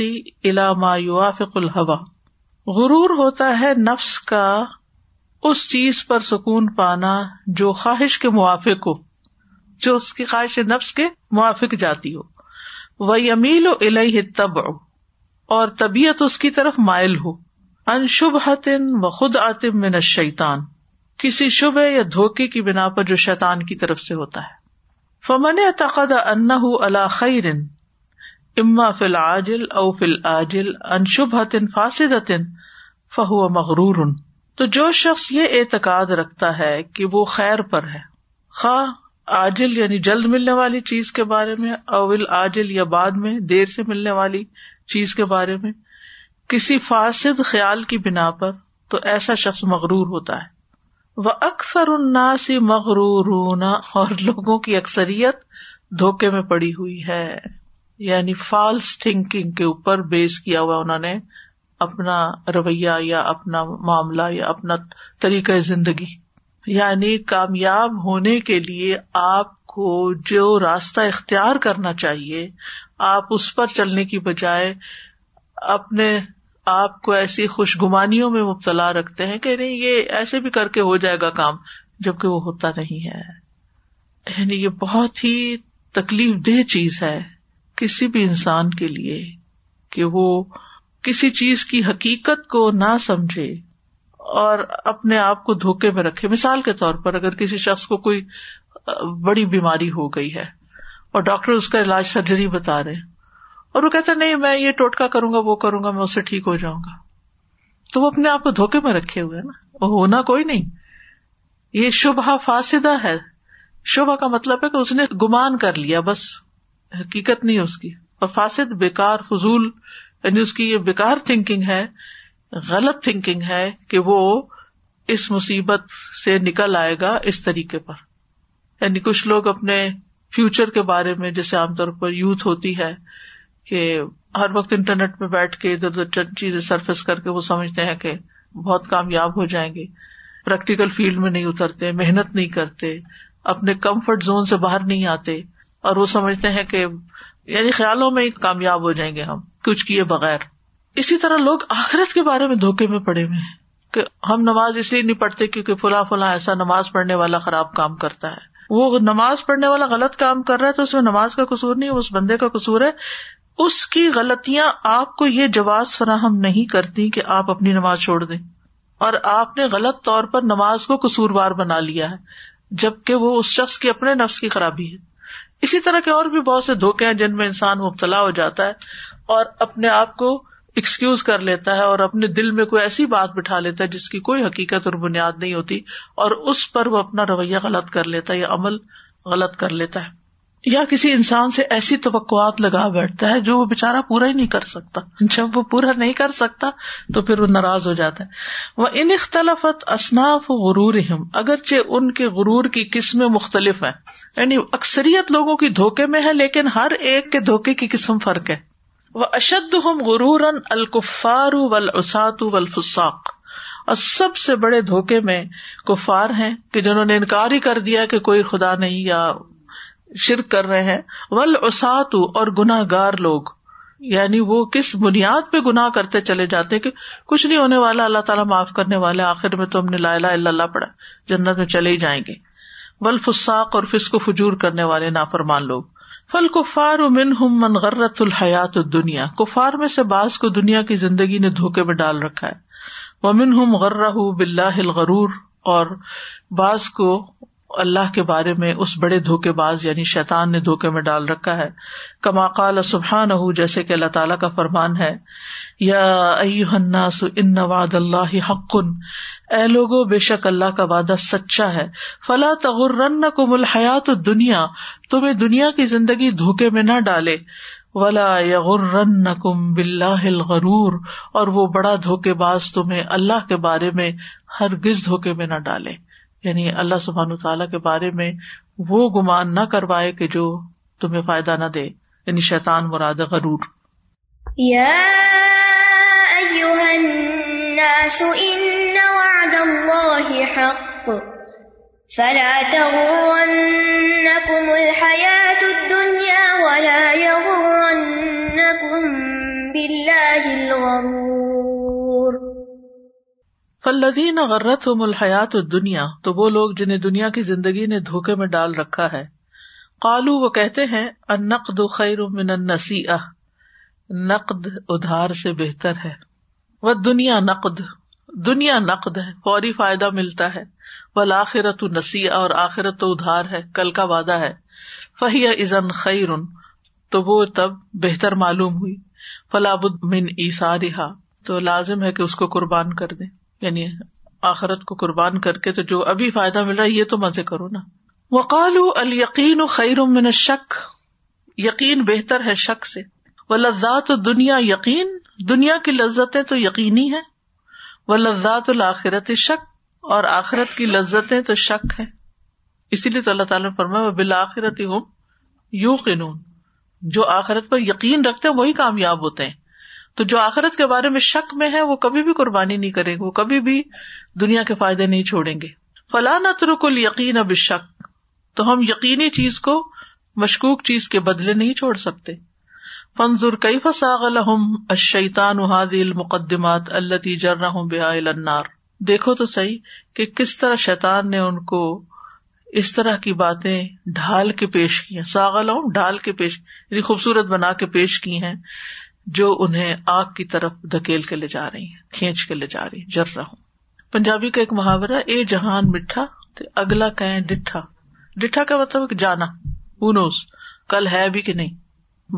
الی ما یوافق الهوى، غرور ہوتا ہے نفس کا اس چیز پر سکون پانا جو خواہش کے موافق ہو، جو اس کی خواہش نفس کے موافق جاتی ہو۔ وَيَمِيلُ إِلَيْهِ الطَّبْعُ، اور طبیعت اس کی طرف مائل ہو۔ عَنْ شُبْهَةٍ وَخُدْعَةٍ مِّنَ الشَّيْطَانِ، کسی شبہ یا دھوکے کی بنا پر جو شیطان کی طرف سے ہوتا ہے۔ فَمَنِ اعْتَقَدَ أَنَّهُ عَلَى خَيْرٍ إِمَّا فِي الْعَاجِلِ أَوْ فِي الْآجِلِ عَنْ شُبْهَةٍ فَاسِدَةٍ فَهُوَ مَغْرُورٌ، تو جو شخص یہ اعتقاد رکھتا ہے کہ وہ خیر پر ہے، خواہ آجل یعنی جلد ملنے والی چیز کے بارے میں، اول آجل یا بعد میں دیر سے ملنے والی چیز کے بارے میں، کسی فاسد خیال کی بنا پر، تو ایسا شخص مغرور ہوتا ہے۔ وَأَكْثَرُ النَّاسِ مَغْرُورُونَ، اور لوگوں کی اکثریت دھوکے میں پڑی ہوئی ہے، یعنی فالس تھنکنگ کے اوپر بیس کیا ہوا انہوں نے اپنا رویہ یا اپنا معاملہ یا اپنا طریقہ زندگی، یعنی کامیاب ہونے کے لیے آپ کو جو راستہ اختیار کرنا چاہیے آپ اس پر چلنے کی بجائے اپنے آپ کو ایسی خوشگمانیوں میں مبتلا رکھتے ہیں کہ نہیں یہ ایسے بھی کر کے ہو جائے گا کام، جبکہ وہ ہوتا نہیں ہے۔ یعنی یہ بہت ہی تکلیف دہ چیز ہے کسی بھی انسان کے لیے کہ وہ کسی چیز کی حقیقت کو نہ سمجھے اور اپنے آپ کو دھوکے میں رکھے۔ مثال کے طور پر اگر کسی شخص کو کوئی بڑی بیماری ہو گئی ہے اور ڈاکٹر اس کا علاج سرجری بتا رہے ہیں اور وہ کہتا نہیں میں یہ ٹوٹکا کروں گا، وہ کروں گا، میں اس سے ٹھیک ہو جاؤں گا، تو وہ اپنے آپ کو دھوکے میں رکھے ہوئے ہے نا، ہونا کوئی نہیں۔ یہ شبہ فاسدہ ہے، شبہ کا مطلب ہے کہ اس نے گمان کر لیا، بس حقیقت نہیں اس کی، اور فاسد بیکار فضول، یعنی اس کی یہ بیکار تھنکنگ ہے، غلط تھنکنگ ہے کہ وہ اس مصیبت سے نکل آئے گا اس طریقے پر۔ یعنی کچھ لوگ اپنے فیوچر کے بارے میں، جیسے عام طور پر یوتھ ہوتی ہے کہ ہر وقت انٹرنیٹ پہ بیٹھ کے ادھر ادھر چیزیں سرفیس کر کے وہ سمجھتے ہیں کہ بہت کامیاب ہو جائیں گے، پریکٹیکل فیلڈ میں نہیں اترتے، محنت نہیں کرتے، اپنے کمفرٹ زون سے باہر نہیں آتے، اور وہ سمجھتے ہیں کہ یعنی خیالوں میں ہی کامیاب ہو جائیں گے ہم کچھ کیے بغیر۔ اسی طرح لوگ آخرت کے بارے میں دھوکے میں پڑے ہوئے ہیں کہ ہم نماز اس لیے نہیں پڑھتے کیونکہ فلاں فلاں ایسا نماز پڑھنے والا خراب کام کرتا ہے، وہ نماز پڑھنے والا غلط کام کر رہا ہے تو اس میں نماز کا قصور نہیں، اس بندے کا قصور ہے۔ اس کی غلطیاں آپ کو یہ جواز فراہم نہیں کرتی کہ آپ اپنی نماز چھوڑ دیں، اور آپ نے غلط طور پر نماز کو قصوروار بنا لیا ہے، جبکہ وہ اس شخص کی اپنے نفس کی خرابی ہے۔ اسی طرح کے اور بھی بہت سے دھوکے ہیں جن میں انسان مبتلا ہو جاتا ہے اور اپنے آپ کو ایکسکیوز کر لیتا ہے اور اپنے دل میں کوئی ایسی بات بٹھا لیتا ہے جس کی کوئی حقیقت اور بنیاد نہیں ہوتی، اور اس پر وہ اپنا رویہ غلط کر لیتا ہے یا عمل غلط کر لیتا ہے، یا کسی انسان سے ایسی توقعات لگا بیٹھتا ہے جو وہ بےچارہ پورا ہی نہیں کر سکتا، جب وہ پورا نہیں کر سکتا تو پھر وہ ناراض ہو جاتا ہے۔ وَإِنِ اخْتَلَفَتْ أَصْنَافُ غُرُورِهِمْ، اگرچہ ان کے غرور کی قسمیں مختلف ہیں، یعنی اکثریت لوگوں کی دھوکے میں ہے لیکن ہر ایک کے دھوکے کی قسم فرق ہے۔ وَأَشَدُّهُمْ غُرُورًا الْكُفَّارُ وَالْعُصَاةُ وَالْفُسَّاقُ، اور سب سے بڑے دھوکے میں کفار ہیں کہ جنہوں نے انکار ہی کر دیا کہ کوئی خدا نہیں یا شرک کر رہے ہیں۔ وَالْعُصَاةُ، اور گناہ گار لوگ، یعنی وہ کس بنیاد پہ گناہ کرتے چلے جاتے کہ کچھ نہیں ہونے والا، اللہ تعالیٰ معاف کرنے والا، آخر میں تو ہم نے لا الہ الا اللہ پڑھا، جنت میں چلے ہی جائیں گے۔ وَالْفُسَّاقُ، اور فسق و فجور کرنے والے نافرمان لوگ۔ فالکفار منہم من غرت الحیات الدنیا، کفار میں سے بعض کو دنیا کی زندگی نے دھوکے میں ڈال رکھا ہے، ومنہم غرہ باللہ الغرور، اور بعض کو اللہ کے بارے میں اس بڑے دھوکے باز یعنی شیطان نے دھوکے میں ڈال رکھا ہے، کما قال سبحانہ، جیسے کہ اللہ تعالیٰ کا فرمان ہے، یا ایھا الناس ان وعد اللہ حق، اے لوگو بے شک اللہ کا وعدہ سچا ہے، فلا تغرنکم الحیات الدنیا، تمہیں دنیا کی زندگی دھوکے میں نہ ڈالے، ولا یغرنکم باللہ الغرور، اور وہ بڑا دھوکے باز تمہیں اللہ کے بارے میں ہرگز دھوکے میں نہ ڈالے، یعنی اللہ سبحانہ تعالیٰ کے بارے میں وہ گمان نہ کروائے کہ جو تمہیں فائدہ نہ دے، یعنی شیطان مراد غرور۔ یا ایھا الناس ان وعد اللہ حق فلا تغرنکم الحیاة الدنیا ولا یغرنکم باللہ الغرور۔ فالذین غرتهم الحیاۃ الدنیا، تو وہ لوگ جنہیں دنیا کی زندگی نے دھوکے میں ڈال رکھا ہے، قالوا وہ کہتے ہیں، النقد خیر من النسیئہ، نقد ادھار سے بہتر ہے، والدنیا نقد، دنیا نقد ہے، فوری فائدہ ملتا ہے، والآخرۃ نسیئہ، اور آخرت تو ادھار ہے، کل کا وعدہ ہے، فہی اذن خیر، تو وہ تب بہتر معلوم ہوئی، فلا بد من ایثارہا، تو لازم ہے کہ اس کو قربان کر دیں، یعنی آخرت کو قربان کر کے تو جو ابھی فائدہ مل رہا ہے یہ تو مزے کرو نا۔ وَقَالُوا الْيَقِينُ خَيْرٌ مِّنَ الشَّكِّ، یقین بہتر ہے شک سے، وَلَذَّاتُ الدُّنْيَا یقین، دنیا کی لذتیں تو یقینی ہیں، وَلَذَّاتُ الْآخِرَةِ شک، اور آخرت کی لذتیں تو شک ہیں، اسی لیے تو اللہ تعالیٰ نے فرمایا وَبِالْآخِرَةِ هُمْ یُوقِنُونَ، جو آخرت پر یقین رکھتے ہیں وہی کامیاب ہوتے ہیں، تو جو آخرت کے بارے میں شک میں ہے وہ کبھی بھی قربانی نہیں کریں گے، وہ کبھی بھی دنیا کے فائدے نہیں چھوڑیں گے۔ فلا نترک الیقین بالشک، تو ہم یقینی چیز کو مشکوک چیز کے بدلے نہیں چھوڑ سکتے، فانظر کیف ساغ لہم الشیطان ہذی المقدمات التی جرہم بہا الی النار، دیکھو تو صحیح کہ کس طرح شیطان نے ان کو اس طرح کی باتیں ڈھال کے پیش کی ہیں، ساغ لہم ڈھال کے پیش، یعنی خوبصورت بنا کے پیش کی ہیں، جو انہیں آگ کی طرف دھکیل کے لے جا رہی ہیں، کھینچ کے لے جا رہی ہیں، جر رہا ہوں۔ پنجابی کا ایک محاورہ، اے جہان مٹھا تے اگلا کہیں ڈٹھا، ڈٹھا کا مطلب کہ جانا، who knows کل ہے بھی کہ نہیں۔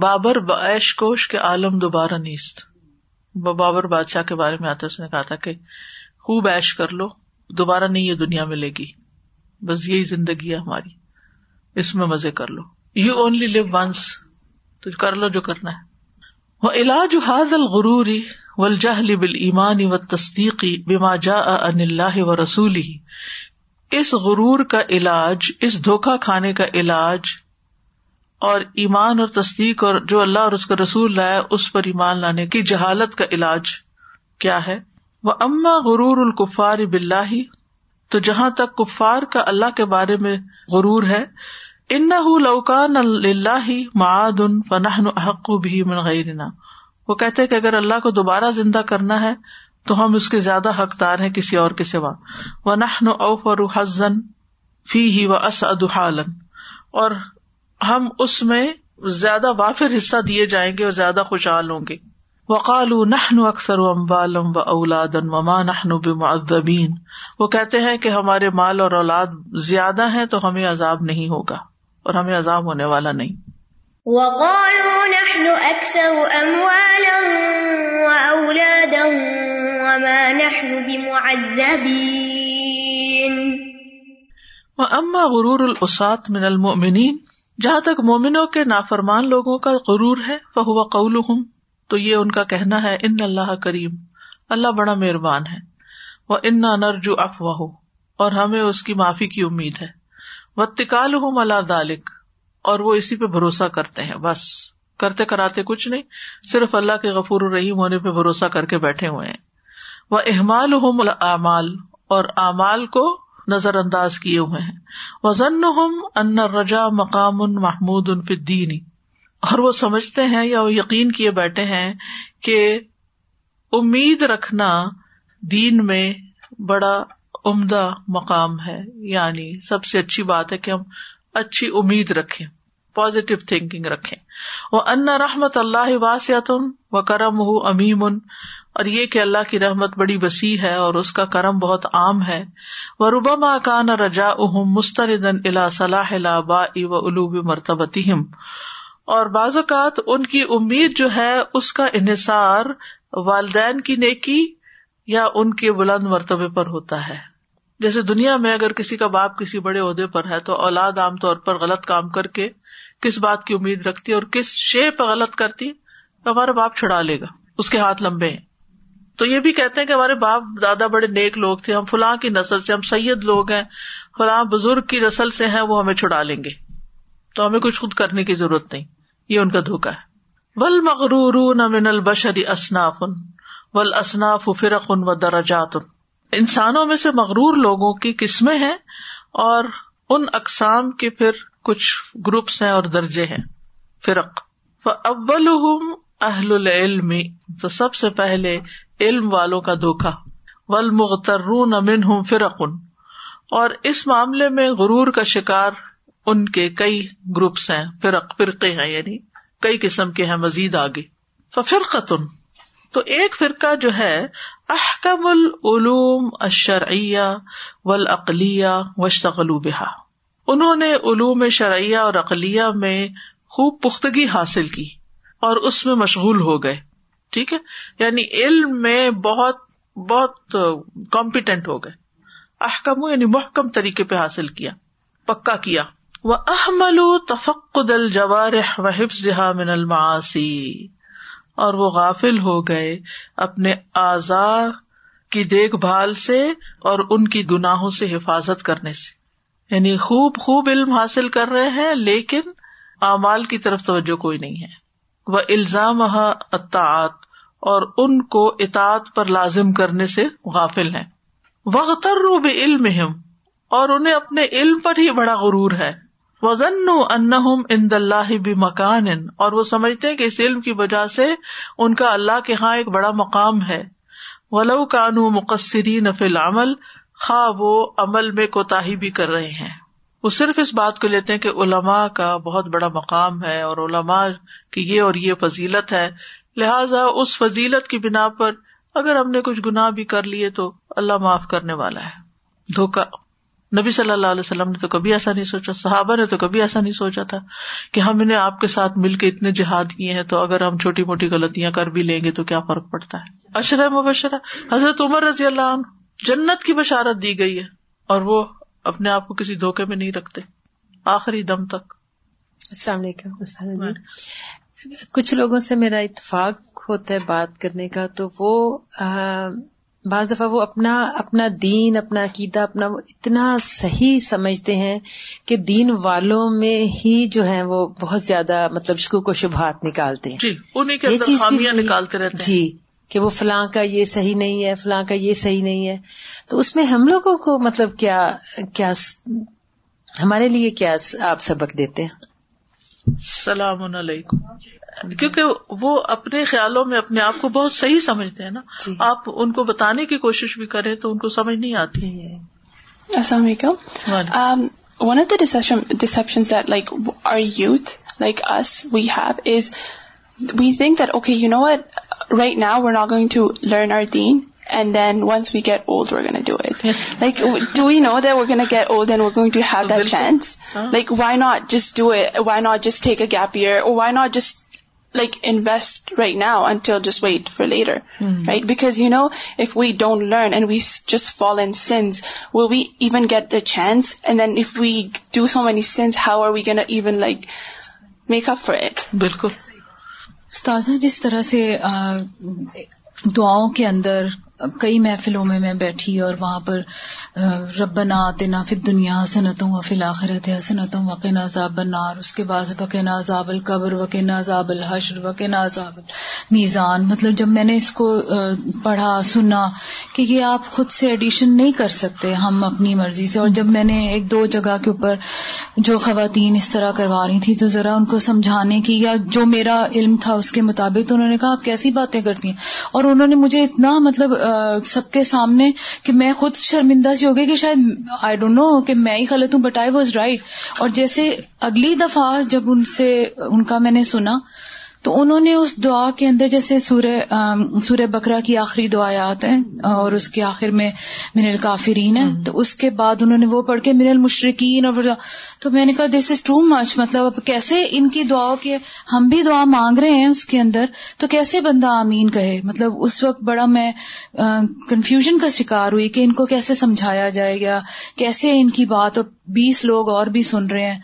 بابر بعیش کوش کے عالم دوبارہ نیست، بابر بادشاہ کے بارے میں آتا، اس نے کہا تھا کہ خوب عیش کر لو، دوبارہ نہیں یہ دنیا ملے گی، بس یہی زندگی ہے ہماری، اس میں مزے کر لو، یو اونلی لیو ونس، تو کر لو جو کرنا ہے۔ وعلاج هذا الغرور والجهل بالإيمان والتصديق بما جاء عن الله ورسوله، اس غرور کا علاج، اس دھوکہ کھانے کا علاج، اور ایمان اور تصدیق اور جو اللہ اور اس کا رسول لایا اس پر ایمان لانے کی جہالت کا علاج کیا ہے۔ وأما غرور الكفار بالله، تو جہاں تک کفار کا اللہ کے بارے میں غرور ہے، انہ لو کان للہ معاد فنحن احق به من غیرنا، وہ کہتے کہ اگر اللہ کو دوبارہ زندہ کرنا ہے تو ہم اس کے زیادہ حقدار ہیں کسی اور کے سوا، ونحن اوفر حظا فیہ واسعد حالا، اور ہم اس میں زیادہ وافر حصہ دیے جائیں گے اور زیادہ خوشحال ہوں گے۔ وقالوا نحن اکثر اموالا واولادا وما نحن بمعذبین، وہ کہتے ہیں کہ ہمارے مال اور اولاد زیادہ ہیں تو ہمیں عذاب نہیں ہوگا اور ہمیں عذاب ہونے والا نہیں۔ وقالوا نحن اکثر اموالا واولادا وما نحن بمعذبین۔ واما غرور العصاة من المؤمنین، جہاں تک مومنوں کے نافرمان لوگوں کا غرور ہے، فہو قولہم، تو یہ ان کا کہنا ہے، ان اللہ کریم، اللہ بڑا مہربان ہے، وَإِنَّا نَرْجُ عَفْوَهُ، اور ہمیں اس کی معافی کی امید ہے، وَاتِّكَالُهُمْ عَلَى ذَلِكَ، اور وہ اسی پہ بھروسہ کرتے ہیں، بس کرتے کراتے کچھ نہیں، صرف اللہ کے غفور الرحیم ہونے پہ بھروسہ کر کے بیٹھے ہوئے ہیں، وَإِهْمَالُهُمْ الْآمَالَ، اور اعمال کو نظر انداز کیے ہوئے ہیں، وَظَنُّهُمْ أَنَّ الرَّجَاءَ مَقَامٌ مَحْمُودٌ فِي الدِّينِ، اور وہ سمجھتے ہیں یا وہ یقین کیے بیٹھے ہیں کہ امید رکھنا دین میں بڑا عمدہ مقام ہے، یعنی سب سے اچھی بات ہے کہ ہم اچھی امید رکھیں، پازیٹو تھنکنگ رکھیں. وَأَنَّ رَحْمَتَ اللَّهِ وَاسِعَةٌ وَكَرَمُهُ عَمِيمٌ, اور یہ کہ اللہ کی رحمت بڑی وسیع ہے اور اس کا کرم بہت عام ہے. وَرُبَمَا كَانَ رَجَاؤُهُمْ مُسْتَرِدًا إِلَى صَلَاحِ الْآبَاءِ وَعُلُوِّ مَرْتَبَتِهِمْ, اور بعض اوقات ان کی امید جو ہے اس کا انحصار والدین کی نیکی یا ان کے بلند مرتبے پر ہوتا ہے. جیسے دنیا میں اگر کسی کا باپ کسی بڑے عہدے پر ہے تو اولاد عام طور پر غلط کام کر کے کس بات کی امید رکھتی اور کس شے پر غلط کرتی تو ہمارا باپ چھڑا لے گا, اس کے ہاتھ لمبے ہیں. تو یہ بھی کہتے ہیں کہ ہمارے باپ دادا بڑے نیک لوگ تھے, ہم فلاں کی نسل سے, ہم سید لوگ ہیں, فلاں بزرگ کی نسل سے ہیں, وہ ہمیں چھڑا لیں گے, تو ہمیں کچھ خود کرنے کی ضرورت نہیں. یہ ان کا دھوکہ ہے. وَالْمَغْرُورُونَ مِنَ الْبَشَرِ أَصْنَافٌ وَالْأَصْنَافُ فِرَقٌ وَدَرَجَاتٌ, انسانوں میں سے مغرور لوگوں کی قسمیں ہیں اور ان اقسام کے پھر کچھ گروپس ہیں اور درجے ہیں, فرق. فَأَوَّلُهُمْ أَهْلُ الْعِلْمِ, تو سب سے پہلے علم والوں کا دھوکہ. وَالْمُغْتَرُّونَ مِنْهُمْ فِرَقٌ, اور اس معاملے میں غرور کا شکار ان کے کئی گروپس ہیں, فرقے ہیں, یعنی کئی قسم کے ہیں مزید آگے. فَفِرْقَةٌ, تو ایک فرقہ جو ہے احکم العلوم الشرعیہ والعقلیہ واشتغلوا بها, انہوں نے علوم شرعیہ اور عقلیہ میں خوب پختگی حاصل کی اور اس میں مشغول ہو گئے. ٹھیک ہے, یعنی علم میں بہت بہت کمپیٹنٹ ہو گئے. احکم یعنی محکم طریقے پہ حاصل کیا, پکا کیا. وَأَحْمَلُوا تَفَقُّدَ الْجَوَارِحِ وَحِفْظِهَا مِنَ الْمَعَاصِي, اور وہ غافل ہو گئے اپنے اعضاء کی دیکھ بھال سے اور ان کی گناہوں سے حفاظت کرنے سے. یعنی خوب علم حاصل کر رہے ہیں لیکن اعمال کی طرف توجہ کوئی نہیں ہے. وَإِلْزَامَهَا الطَّاعَاتِ, اور ان کو اطاعت پر لازم کرنے سے غافل ہیں. وَاغْتَرُّوا بِعِلْمِهِمْ, اور انہیں اپنے علم پر ہی بڑا غرور ہے. وَظَنُّوا أَنَّهُمْ عِنْدَ اللَّهِ بِمَكَانٍ, اور وہ سمجھتے ہیں کہ اس علم کی وجہ سے ان کا اللہ کے ہاں ایک بڑا مقام ہے. وَلَوْ كَانُوا مُقَصِّرِينَ فِي الْعَمَلِ, خواہ وہ عمل میں کوتاہی بھی کر رہے ہیں. وہ صرف اس بات کو لیتے ہیں کہ علماء کا بہت بڑا مقام ہے اور علماء کی یہ اور یہ فضیلت ہے, لہذا اس فضیلت کی بنا پر اگر ہم نے کچھ گناہ بھی کر لیے تو اللہ معاف کرنے والا ہے. دھوکہ. نبی صلی اللہ علیہ وسلم نے تو کبھی ایسا نہیں سوچا, صحابہ نے تو کبھی ایسا نہیں سوچا تھا کہ ہم نے آپ کے ساتھ مل کے اتنے جہاد کیے ہیں تو اگر ہم چھوٹی موٹی غلطیاں کر بھی لیں گے تو کیا فرق پڑتا ہے. عشرہ مبشرہ, حضرت عمر رضی اللہ عنہ, جنت کی بشارت دی گئی ہے اور وہ اپنے آپ کو کسی دھوکے میں نہیں رکھتے آخری دم تک. السلام علیکم. کچھ لوگوں سے میرا اتفاق ہوتا ہے بات کرنے کا, تو وہ بعض دفعہ وہ اپنا دین, اپنا عقیدہ, اپنا وہ اتنا صحیح سمجھتے ہیں کہ دین والوں میں ہی جو ہیں وہ بہت زیادہ مطلب شکوک و شبہات نکالتے ہیں. جی, انہیں کے اندر خامیاں نکالتے رہتے ہیں. جی, کہ وہ فلاں کا یہ صحیح نہیں ہے, فلاں کا یہ صحیح نہیں ہے. تو اس میں ہم لوگوں کو مطلب کیا ہمارے لیے کیا آپ سبق دیتے ہیں؟ السلام علیکم. کیونکہ وہ اپنے خیالوں میں اپنے آپ کو بہت صحیح سمجھتے ہیں نا, آپ ان کو بتانے کی کوشش بھی کریں تو ان کو سمجھ نہیں آتی ہے. السلام علیکم. One of the deceptions that like our youth, like us, we have is we think that okay, you know what, right now we're not going to learn our deen. And then once we get old, we're going to do it. Like, do we know that we're going to get old and we're going to have that chance? Like, why not just do it? Why not just take a gap year? Or why not just, like, invest right now until just wait for later? Right? Because, you know, if we don't learn and we just fall in sins, will we even get the chance? And then if we do so many sins, how are we going to even, like, make up for it? Bilkul. Ustazah, jis tarah se duaon ke andar کئی محفلوں میں میں بیٹھی اور وہاں پر ربنا آتنا فی الدنیا حسنۃ وفی الآخرۃ حسنۃ وقنا عذاب النار, اس کے بعد وقنا عذاب القبر وقنا عذاب الحشر وقنا عذاب المیزان. مطلب جب میں نے اس کو پڑھا سنا کہ یہ آپ خود سے ایڈیشن نہیں کر سکتے ہم اپنی مرضی سے, اور جب میں نے ایک دو جگہ کے اوپر جو خواتین اس طرح کروا رہی تھیں تو ذرا ان کو سمجھانے کی, یا جو میرا علم تھا اس کے مطابق, تو انہوں نے کہا آپ کیسی باتیں کرتی ہیں, اور انہوں نے مجھے اتنا مطلب سب کے سامنے کہ میں خود شرمندہ سی ہو گئی کہ شاید آئی ڈونٹ نو کہ میں ہی غلط ہوں بٹ آئی واز رائٹ. اور جیسے اگلی دفعہ جب ان کا میں نے سنا تو انہوں نے اس دعا کے اندر جیسے سورہ بقرہ کی آخری دعایات ہیں اور اس کے آخر میں من الکافرین ہے, تو اس کے بعد انہوں نے وہ پڑھ کے من المشرکین, اور تو میں نے کہا دس از ٹو مچ. مطلب اب کیسے ان کی دعاؤں کے ہم بھی دعا مانگ رہے ہیں اس کے اندر, تو کیسے بندہ آمین کہے. مطلب اس وقت بڑا میں کنفیوژن کا شکار ہوئی کہ ان کو کیسے سمجھایا جائے گا, کیسے ان کی بات, اور 20 لوگ اور بھی سن رہے ہیں,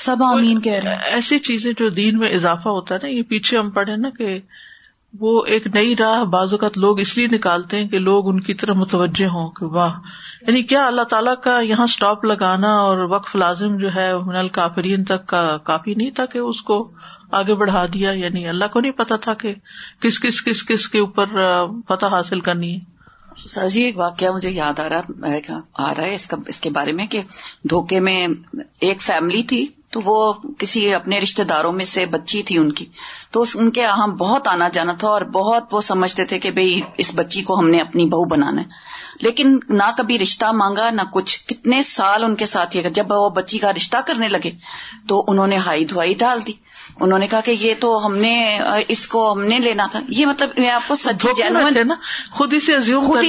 سب آمین کہہ رہے ہیں. ایسی چیزیں جو دین میں اضافہ ہوتا ہے نا, یہ پیچھے ہم پڑھے نا کہ وہ ایک نئی راہ بعض اوقات لوگ اس لیے نکالتے ہیں کہ لوگ ان کی طرف متوجہ ہوں کہ واہ, یعنی کیا اللہ تعالیٰ کا یہاں سٹاپ لگانا اور وقف لازم جو ہے من الکافرین تک کا کافی نہیں تھا کہ اس کو آگے بڑھا دیا. یعنی اللہ کو نہیں پتا تھا کہ کس کس کس کس کے اوپر فتح حاصل کرنی ہے. سر جی ایک واقعہ مجھے یاد آ رہا ہے اس کے بارے میں کہ دھوکے میں ایک فیملی تھی, تو وہ کسی اپنے رشتہ داروں میں سے بچی تھی ان کی, تو ان کے یہاں بہت آنا جانا تھا اور بہت وہ سمجھتے تھے کہ بھئی اس بچی کو ہم نے اپنی بہو بنانا ہے, لیکن نہ کبھی رشتہ مانگا نہ کچھ. کتنے سال ان کے ساتھ یہ, جب وہ بچی کا رشتہ کرنے لگے تو انہوں نے ہائی دھوائی ڈال دی. انہوں نے کہا کہ یہ تو ہم نے, اس کو ہم نے لینا تھا. یہ مطلب میں آپ کو سچی جینوئن خود ہی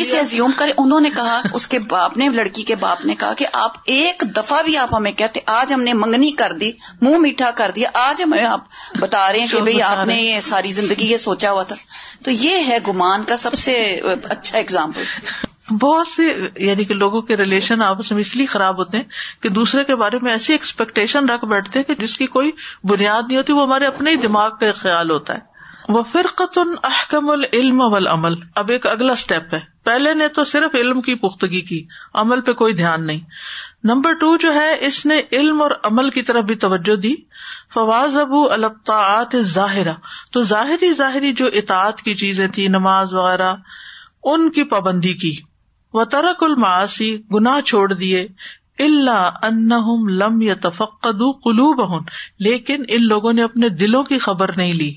سے ازیوم کرے. انہوں نے کہا, اس کے باپ نے, لڑکی کے باپ نے کہا کہ آپ ایک دفعہ بھی آپ ہمیں کہتے, آج ہم نے منگنی کر دی, منہ میٹھا کر دیا, آج ہمیں آپ بتا رہے ہیں کہ بھئی آپ نے یہ ساری زندگی یہ سوچا ہوا تھا. تو یہ ہے گمان کا سب سے اچھا ایگزامپل. بہت سے یعنی کہ لوگوں کے ریلیشن آپس میں اس لیے خراب ہوتے ہیں کہ دوسرے کے بارے میں ایسی ایکسپیکٹیشن رکھ بیٹھتے ہیں کہ جس کی کوئی بنیاد نہیں ہوتی, وہ ہمارے اپنے ہی دماغ کا خیال ہوتا ہے. وَفِرْقَةٌ أَحْكَمُ الْعِلْمَ وَالْعَمَلِ. اب ایک اگلا سٹیپ ہے, پہلے نے تو صرف علم کی پختگی کی, عمل پہ کوئی دھیان نہیں. نمبر 2 جو ہے اس نے علم اور عمل کی طرف بھی توجہ دی. فَوَاظَبُوا عَلَى الطَّاعَاتِ الظَّاهِرَةِ, تو ظاہری جو اطاعت کی چیزیں تھی, نماز وغیرہ, ان کی پابندی کی. وترک المعاصی, گناہ چھوڑ دیے. الا انہم لم یتفقدوا قلوبہم, لیکن ان لوگوں نے اپنے دلوں کی خبر نہیں لی,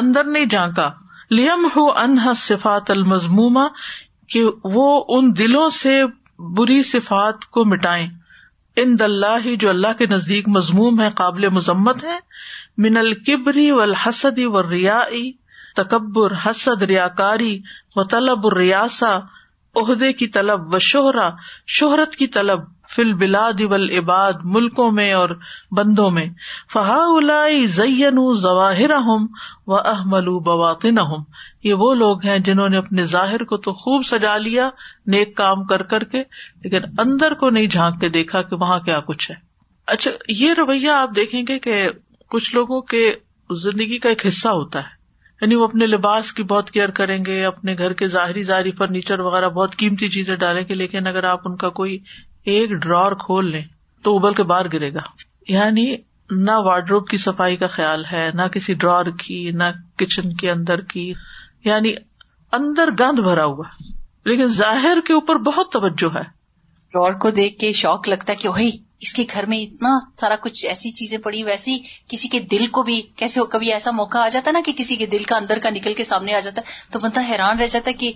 اندر نہیں جھانکا. لیمحو عنہا الصفات المذمومہ, کہ وہ ان دلوں سے بری صفات کو مٹائیں. عند اللہ, جو اللہ کے نزدیک مذموم ہے, قابل مذمت ہے. من الکبر والحسد والریاء, تکبر, حسد, ریاکاری. وطلب الریاسہ, عہدے کی طلب. و شہرہ, شہرت کی طلب. فی البلاد والعباد, ملکوں میں اور بندوں میں. فہؤلاء زینوا ظواہرہم واہملوا بواطنہم, یہ وہ لوگ ہیں جنہوں نے اپنے ظاہر کو تو خوب سجا لیا نیک کام کر کر کے, لیکن اندر کو نہیں جھانک کے دیکھا کہ وہاں کیا کچھ ہے. اچھا, یہ رویہ آپ دیکھیں گے کہ کچھ لوگوں کے زندگی کا ایک حصہ ہوتا ہے, یعنی وہ اپنے لباس کی بہت کیئر کریں گے, اپنے گھر کے ظاہری فرنیچر وغیرہ بہت قیمتی چیزیں ڈالیں گے, لیکن اگر آپ ان کا کوئی ایک ڈرار کھول لیں تو ابل کے باہر گرے گا. یعنی نہ وارڈروب کی صفائی کا خیال ہے, نہ کسی ڈرار کی, نہ کچن کے اندر کی, یعنی اندر گند بھرا ہوا لیکن ظاہر کے اوپر بہت توجہ ہے. ڈرار کو دیکھ کے شوق لگتا ہے کہ وہی اس کے گھر میں اتنا سارا کچھ ایسی چیزیں پڑی, ویسی کسی کے دل کو بھی کیسے, کبھی ایسا موقع آ جاتا نا کہ کسی کے دل کا اندر کا نکل کے سامنے آ جاتا ہے, تو بندہ حیران رہ جاتا ہے کہ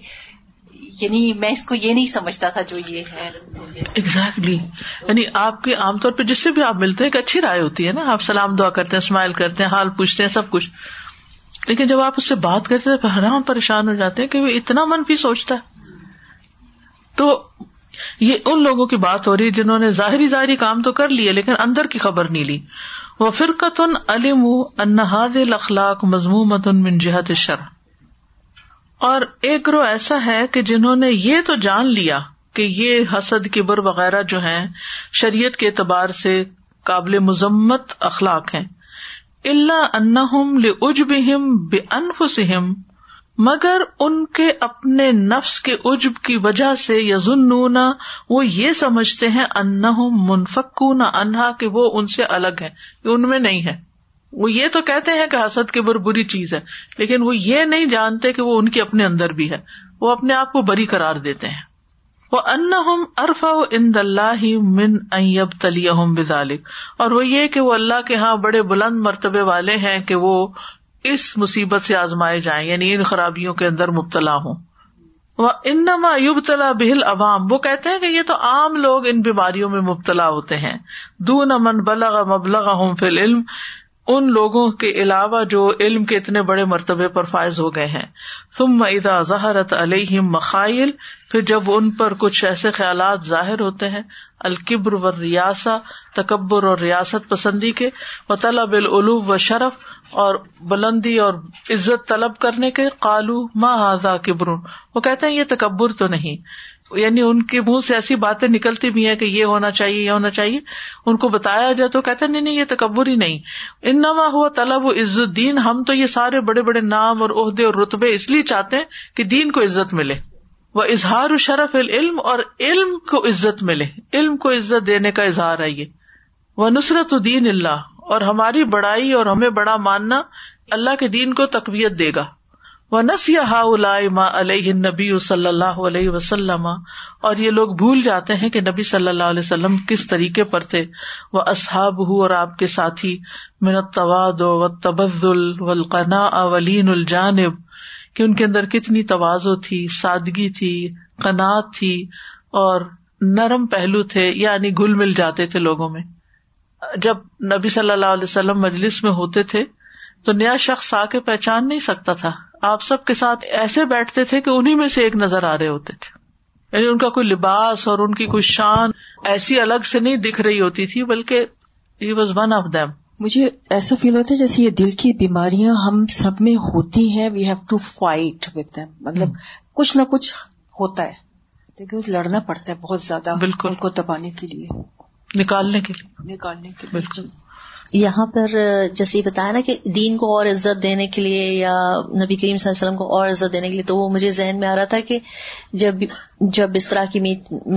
یعنی میں اس کو یہ نہیں سمجھتا تھا جو یہ ہے. ایگزیکٹلی, یعنی آپ کے عام طور پہ جس سے بھی آپ ملتے ہیں ایک اچھی رائے ہوتی ہے نا, آپ سلام دعا کرتے ہیں, اسمائل کرتے ہیں, حال پوچھتے ہیں, سب کچھ, لیکن جب آپ اس سے بات کرتے ہیں تو حیران پریشان ہو جاتے ہیں کہ وہ اتنا منفی سوچتا ہے. تو یہ ان لوگوں کی بات ہو رہی ہے جنہوں نے ظاہری کام تو کر لیے لیکن اندر کی خبر نہیں لی. وَفِرْقَةٌ عَلِمُوا أَنَّ هَذِهِ الْأَخْلَاقُ مَذْمُومَةٌ مِنْ جِهَةِ الشَّرْعِ, اور ایک گروہ ایسا ہے کہ جنہوں نے یہ تو جان لیا کہ یہ حسد, کبر وغیرہ جو ہیں شریعت کے اعتبار سے قابل مذمت اخلاق ہیں. إِلَّا أَنَّهُمْ لِعُجْبِهِمْ بِأَنفُسِهِمْ, مگر ان کے اپنے نفس کے عجب کی وجہ سے یظنون, وہ یہ سمجھتے ہیں انہم منفکون عنہا, کہ وہ ان سے الگ ہیں, ان میں نہیں ہے. وہ یہ تو کہتے ہیں کہ حسد کبر بری چیز ہے, لیکن وہ یہ نہیں جانتے کہ وہ ان کے اپنے اندر بھی ہے, وہ اپنے آپ کو بری قرار دیتے ہیں. وَأَنَّهُمْ أَرْفَعُ عِنْدَ اللَّهِ مِنْ أَنْ يَبْتَلِيَهُمْ بِذَلِكَ, اور وہ یہ کہ وہ اللہ کے ہاں بڑے بلند مرتبے والے ہیں کہ وہ اس مصیبت سے آزمائے جائیں, یعنی ان خرابیوں کے اندر مبتلا ہوں. وَإِنَّمَا يُبْتَلَى بِهِ الْعَوَامُ، وہ کہتے ہیں کہ یہ تو عام لوگ ان بیماریوں میں مبتلا ہوتے ہیں، دون من بلغ مبلغهم فی العلم، ان لوگوں کے علاوہ جو علم کے اتنے بڑے مرتبے پر فائز ہو گئے ہیں. ثم اذا ظہرت علیہم مخائل، پھر جب ان پر کچھ ایسے خیالات ظاہر ہوتے ہیں، الکبر والریاسہ، تکبر اور ریاست پسندی کے، وطلب العلو والشرف، اور بلندی اور عزت طلب کرنے کے، قالوا ما ھذا کبر، وہ کہتے ہیں یہ تکبر تو نہیں. یعنی ان کے منہ سے ایسی باتیں نکلتی بھی ہیں کہ یہ ہونا چاہیے، یہ ہونا چاہیے، ان کو بتایا جائے تو کہتے ہیں نہیں نہیں یہ تکبر ہی نہیں. انما ہوا طلب عز الدین، ہم تو یہ سارے بڑے بڑے نام اور عہدے اور رتبے اس لیے چاہتے ہیں کہ دین کو عزت ملے، وہ اظہار شرف العلم، اور علم کو عزت ملے، علم کو عزت دینے کا اظہار ہے یہ، وہ نصرت دین اللہ، اور ہماری بڑائی اور ہمیں بڑا ماننا اللہ کے دین کو تقویت دے گا. وَنَسْيَ هَؤُلَاءِ مَا عَلَيْهِ النَّبِيُّ صلی اللہ علیہ وسلم، اور یہ لوگ بھول جاتے ہیں کہ نبی صلی اللہ علیہ وسلم کس طریقے پر تھے. وَأَصْحَابُهُ، اور آپ کے ساتھی، مِنَ التَّوَاضُعِ وَالتَّبَذُّلِ وَالْقَنَاعَةِ وَلِينِ الْجَانِبِ، کہ ان کے اندر کتنی تواضع تھی، سادگی تھی، قناعت تھی، اور نرم پہلو تھے، یعنی گھل مل جاتے تھے لوگوں میں. جب نبی صلی اللہ علیہ وسلم مجلس میں ہوتے تھے تو نیا شخص آ کے پہچان نہیں سکتا تھا، آپ سب کے ساتھ ایسے بیٹھتے تھے کہ انہی میں سے ایک نظر آ رہے ہوتے تھے. یعنی ان کا کوئی لباس اور ان کی کوئی شان ایسی الگ سے نہیں دکھ رہی ہوتی تھی، بلکہ he was one of them. مجھے ایسا فیل ہوتا ہے جیسے یہ دل کی بیماریاں ہم سب میں ہوتی ہیں، we have to fight with them، مطلب کچھ نہ کچھ ہوتا ہے، لیکن لڑنا پڑتا ہے بہت زیادہ، بالکل ان کو دبانے کے لیے، نکالنے کے لیے. بالکل یہاں پر جیسے یہ بتایا نا کہ دین کو اور عزت دینے کے لیے یا نبی کریم صلی اللہ علیہ وسلم کو اور عزت دینے کے لیے، تو وہ مجھے ذہن میں آ رہا تھا کہ جب اس طرح کی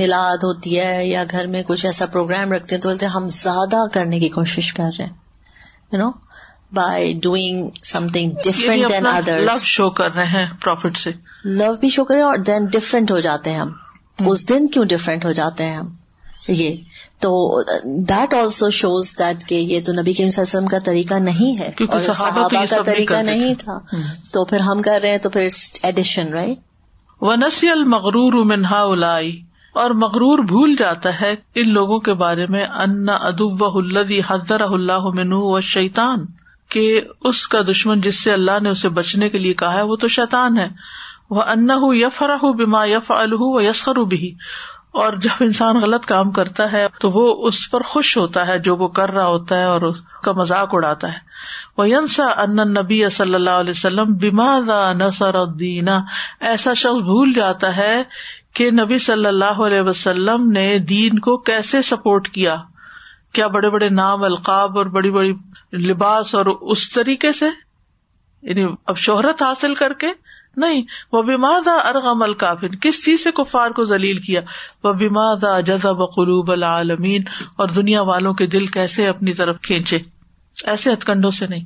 میلاد ہوتی ہے یا گھر میں کچھ ایسا پروگرام رکھتے ہیں تو بولتے ہیں ہم زیادہ کرنے کی کوشش کر رہے ہیں، you know, by doing something different than others, love show کر رہے ہیں، پروفٹ سے لو بھی شو کر رہے ہیں، اور دین ڈفرینٹ ہو جاتے ہیں ہم، اس دن کیوں ڈفرینٹ ہو جاتے ہیں ہم. یہ تو دیٹ آلسو شوز دیٹ کہ یہ تو نبی کریم صلی اللہ علیہ وسلم کا طریقہ نہیں ہے، اور صحابہ کا طریقہ نہیں تھا، تو پھر ہم کر رہے ہیں، تو پھر ایڈیشن، رائٹ. ونسی المغرور من ہؤلاء، اور مغرور بھول جاتا ہے ان لوگوں کے بارے میں، ان عدوہ الذی حذرہ اللہ منہ والشیطان، کہ اس کا دشمن جس سے اللہ نے اسے بچنے کے لیے کہا ہے وہ تو شیطان ہے. وانہ یفرح بما یفعلہ ویسخر بہ، اور جب انسان غلط کام کرتا ہے تو وہ اس پر خوش ہوتا ہے جو وہ کر رہا ہوتا ہے، اور اس کا مذاق اڑاتا ہے. وَيَنْسَى أَنَّ النَّبِيَّ صلی اللہ علیہ وسلم بِمَاذَا نَصَرَ الدِّينَ، ایسا شخص بھول جاتا ہے کہ نبی صلی اللہ علیہ وسلم نے دین کو کیسے سپورٹ کیا، کیا بڑے بڑے نام، القاب اور بڑی بڑی لباس اور اس طریقے سے، یعنی اب شہرت حاصل کر کے نہیں. وَبِمَاذَا أَرْغَمَ الْكَافِرِينَ، کس چیز سے کفار کو ذلیل کیا. وَبِمَاذَا جَذَبَ قُلُوبَ الْعَالَمِينَ، اور دنیا والوں کے دل کیسے اپنی طرف کھینچے، ایسے ہتھ کنڈوں سے نہیں،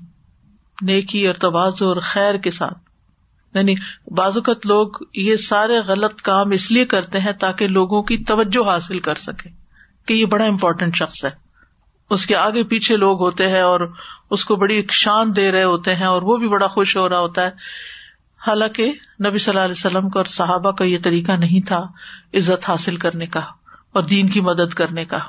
نیکی اور تواضع اور خیر کے ساتھ. یعنی بعض اوقات لوگ یہ سارے غلط کام اس لیے کرتے ہیں تاکہ لوگوں کی توجہ حاصل کر سکے کہ یہ بڑا امپورٹنٹ شخص ہے، اس کے آگے پیچھے لوگ ہوتے ہیں اور اس کو بڑی شان دے رہے ہوتے ہیں اور وہ بھی بڑا خوش ہو رہا ہوتا ہے. حالانکہ نبی صلی اللہ علیہ وسلم کا اور صحابہ کا یہ طریقہ نہیں تھا عزت حاصل کرنے کا اور دین کی مدد کرنے کا.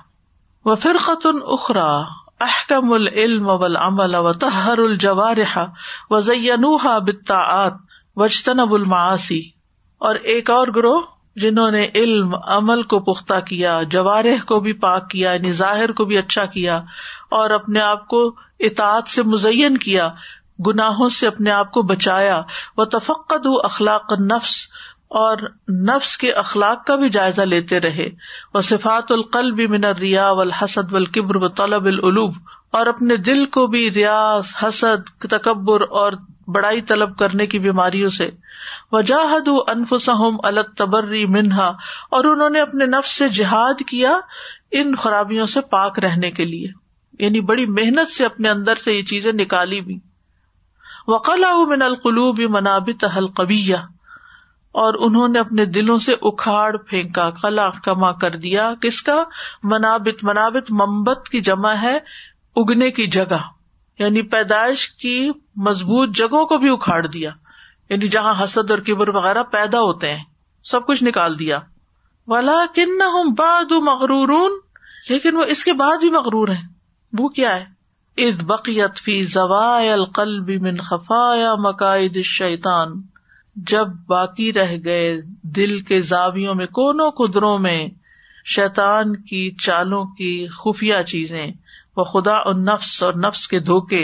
وَفِرْقَةٌ أُخْرَى أَحْكَمُ الْعِلْمَ وَالْعَمَلَ وَطَهَّرُ الْجَوَارِحَ وَزَيَّنُوهَا بِالطَّاعَاتِ وَاجْتَنَبُوا الْمَعَاصِي، اور ایک اور گروہ جنہوں نے علم، عمل کو پختہ کیا، جوارح کو بھی پاک کیا، یعنی ظاہر کو بھی اچھا کیا، اور اپنے آپ کو اطاعت سے مزین کیا، گناہوں سے اپنے آپ کو بچایا. وَتَفَقَّدُوا اخلاق النفس، اور نفس کے اخلاق کا بھی جائزہ لیتے رہے. وصفات القلب من الریا والحسد والکبر وطلب العلو، اور اپنے دل کو بھی ریاض، حسد، تکبر اور بڑائی طلب کرنے کی بیماریوں سے. وَجَاهَدُوا أَنفُسَهُمْ عَلَى التَّبَرِّي مِنْهَا، اور انہوں نے اپنے نفس سے جہاد کیا ان خرابیوں سے پاک رہنے کے لیے، یعنی بڑی محنت سے اپنے اندر سے یہ چیزیں نکالی بھی. وَقَلَعُوا مِنَ الْقُلُوبِ مَنَابِتَهَا الْقَوِيَّةَ، اور انہوں نے اپنے دلوں سے اکھاڑ پھینکا، قلع کما کر دیا. کس کا؟ منابت، منابت منبت کی جمع ہے اگنے کی جگہ، یعنی پیدائش کی مضبوط جگہوں کو بھی اکھاڑ دیا، یعنی جہاں حسد اور کبر وغیرہ پیدا ہوتے ہیں، سب کچھ نکال دیا. وَلَكِنَّهُمْ بَعْدُ مَغْرُورُونَ، لیکن وہ اس کے بعد بھی مغرور ہیں. وہ کیا ہے؟ اِذْ بَقِيَتْ فِي زَوَائِعِ الْقَلْبِ مِنْ خَفَايَا مَكَائِدِ الشَّيْطَانِ، جب باقی رہ گئے دل کے زاویوں میں، کونوں قدروں میں شیطان کی چالوں کی خفیہ چیزیں، وَخُدَاعُ النَّفْسِ، اور نفس کے دھوکے،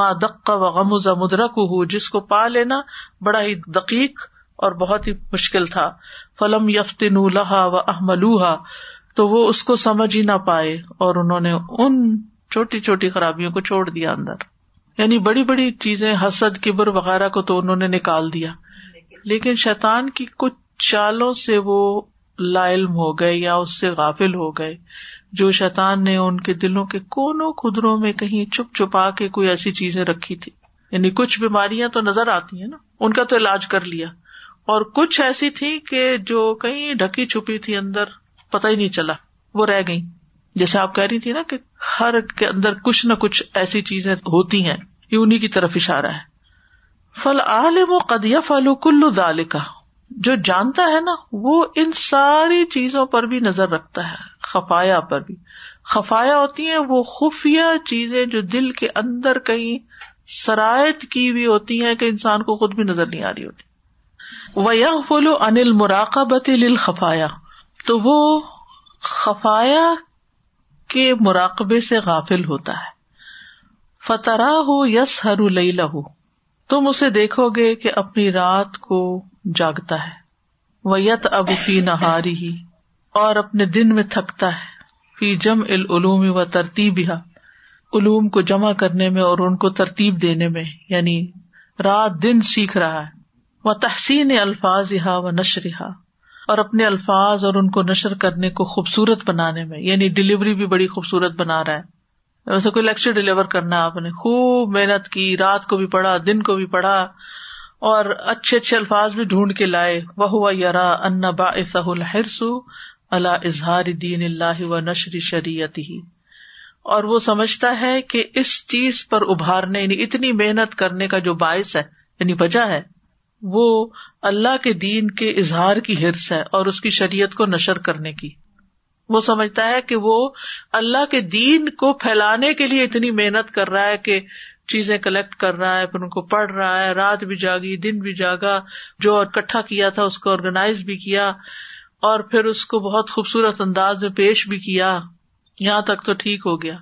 مَا دَقَّ وَغَمُزَ مُدْرَكُهُ، جس کو پا لینا بڑا ہی دقیق اور بہت ہی مشکل تھا. فلم یفتنوا لہا واحملوها، تو وہ اس کو سمجھ ہی نہ پائے اور انہوں نے ان چھوٹی چھوٹی خرابیوں کو چھوڑ دیا اندر. یعنی بڑی بڑی چیزیں، حسد، کبر وغیرہ کو تو انہوں نے نکال دیا، لیکن شیطان کی کچھ چالوں سے وہ لا علم ہو گئے یا اس سے غافل ہو گئے، جو شیطان نے ان کے دلوں کے کونوں خدروں میں کہیں چھپ چھپا کے کوئی ایسی چیزیں رکھی تھی. یعنی کچھ بیماریاں تو نظر آتی ہیں نا، ان کا تو علاج کر لیا، اور کچھ ایسی تھی کہ جو کہیں ڈھکی چھپی تھی اندر، پتہ ہی نہیں چلا، وہ رہ گئی. جیسے آپ کہہ رہی تھی نا کہ ہر کے اندر کچھ نہ کچھ ایسی چیزیں ہوتی ہیں، یہ انہی کی طرف اشارہ ہے. فَالْعَالِمُ قَدْ يَفْعَلُ كُلُّ ذَلِكَ، جو جانتا ہے نا وہ ان ساری چیزوں پر بھی نظر رکھتا ہے، خفایا پر بھی. خفایا ہوتی ہیں وہ خفیہ چیزیں جو دل کے اندر کہیں سرایت کی ہوئی ہوتی ہیں کہ انسان کو خود بھی نظر نہیں آ رہی ہوتی. وَيَغْفُلُ عَنِ الْمُرَاقَبَةِ لِلْخَفَايَا، تو وہ خفایا کے مراقبے سے غافل ہوتا ہے. فَتَرَاهُ يَسْهَرُ لَيْلَهُ، تم اسے دیکھو گے کہ اپنی رات کو جاگتا ہے. وَيَتْعَبُ فِي نَهَارِهِ، اور اپنے دن میں تھکتا ہے. فِي جَمْعِ الْعُلُومِ وَتَرْتِيبِهَا، علوم کو جمع کرنے میں اور ان کو ترتیب دینے میں، یعنی رات دن سیکھ رہا ہے. وتحسین الفاظہا ونشرہا، اور اپنے الفاظ اور ان کو نشر کرنے کو خوبصورت بنانے میں، یعنی ڈلیوری بھی بڑی خوبصورت بنا رہا ہے. ویسے کوئی لیکچر ڈلیور کرنا ہے، آپ نے خوب محنت کی، رات کو بھی پڑھا دن کو بھی پڑھا، اور اچھے اچھے الفاظ بھی ڈھونڈ کے لائے. وَهُوَ يَرَى أَنَّ بَاعِثَهُ الْحِرْصُ عَلَى إِظْهَارِ دِينِ اللَّهِ وَنَشْرِ شَرِيعَتِهِ، اور وہ سمجھتا ہے کہ اس چیز پر ابھارنے، یعنی اتنی محنت کرنے کا جو باعث ہے، یعنی وجہ ہے، وہ اللہ کے دین کے اظہار کی حرص ہے اور اس کی شریعت کو نشر کرنے کی. وہ سمجھتا ہے کہ وہ اللہ کے دین کو پھیلانے کے لیے اتنی محنت کر رہا ہے کہ چیزیں کلیکٹ کر رہا ہے، پھر ان کو پڑھ رہا ہے، رات بھی جاگی دن بھی جاگا، جو اکٹھا کیا تھا اس کو آرگنائز بھی کیا اور پھر اس کو بہت خوبصورت انداز میں پیش بھی کیا. یہاں تک تو ٹھیک ہو گیا،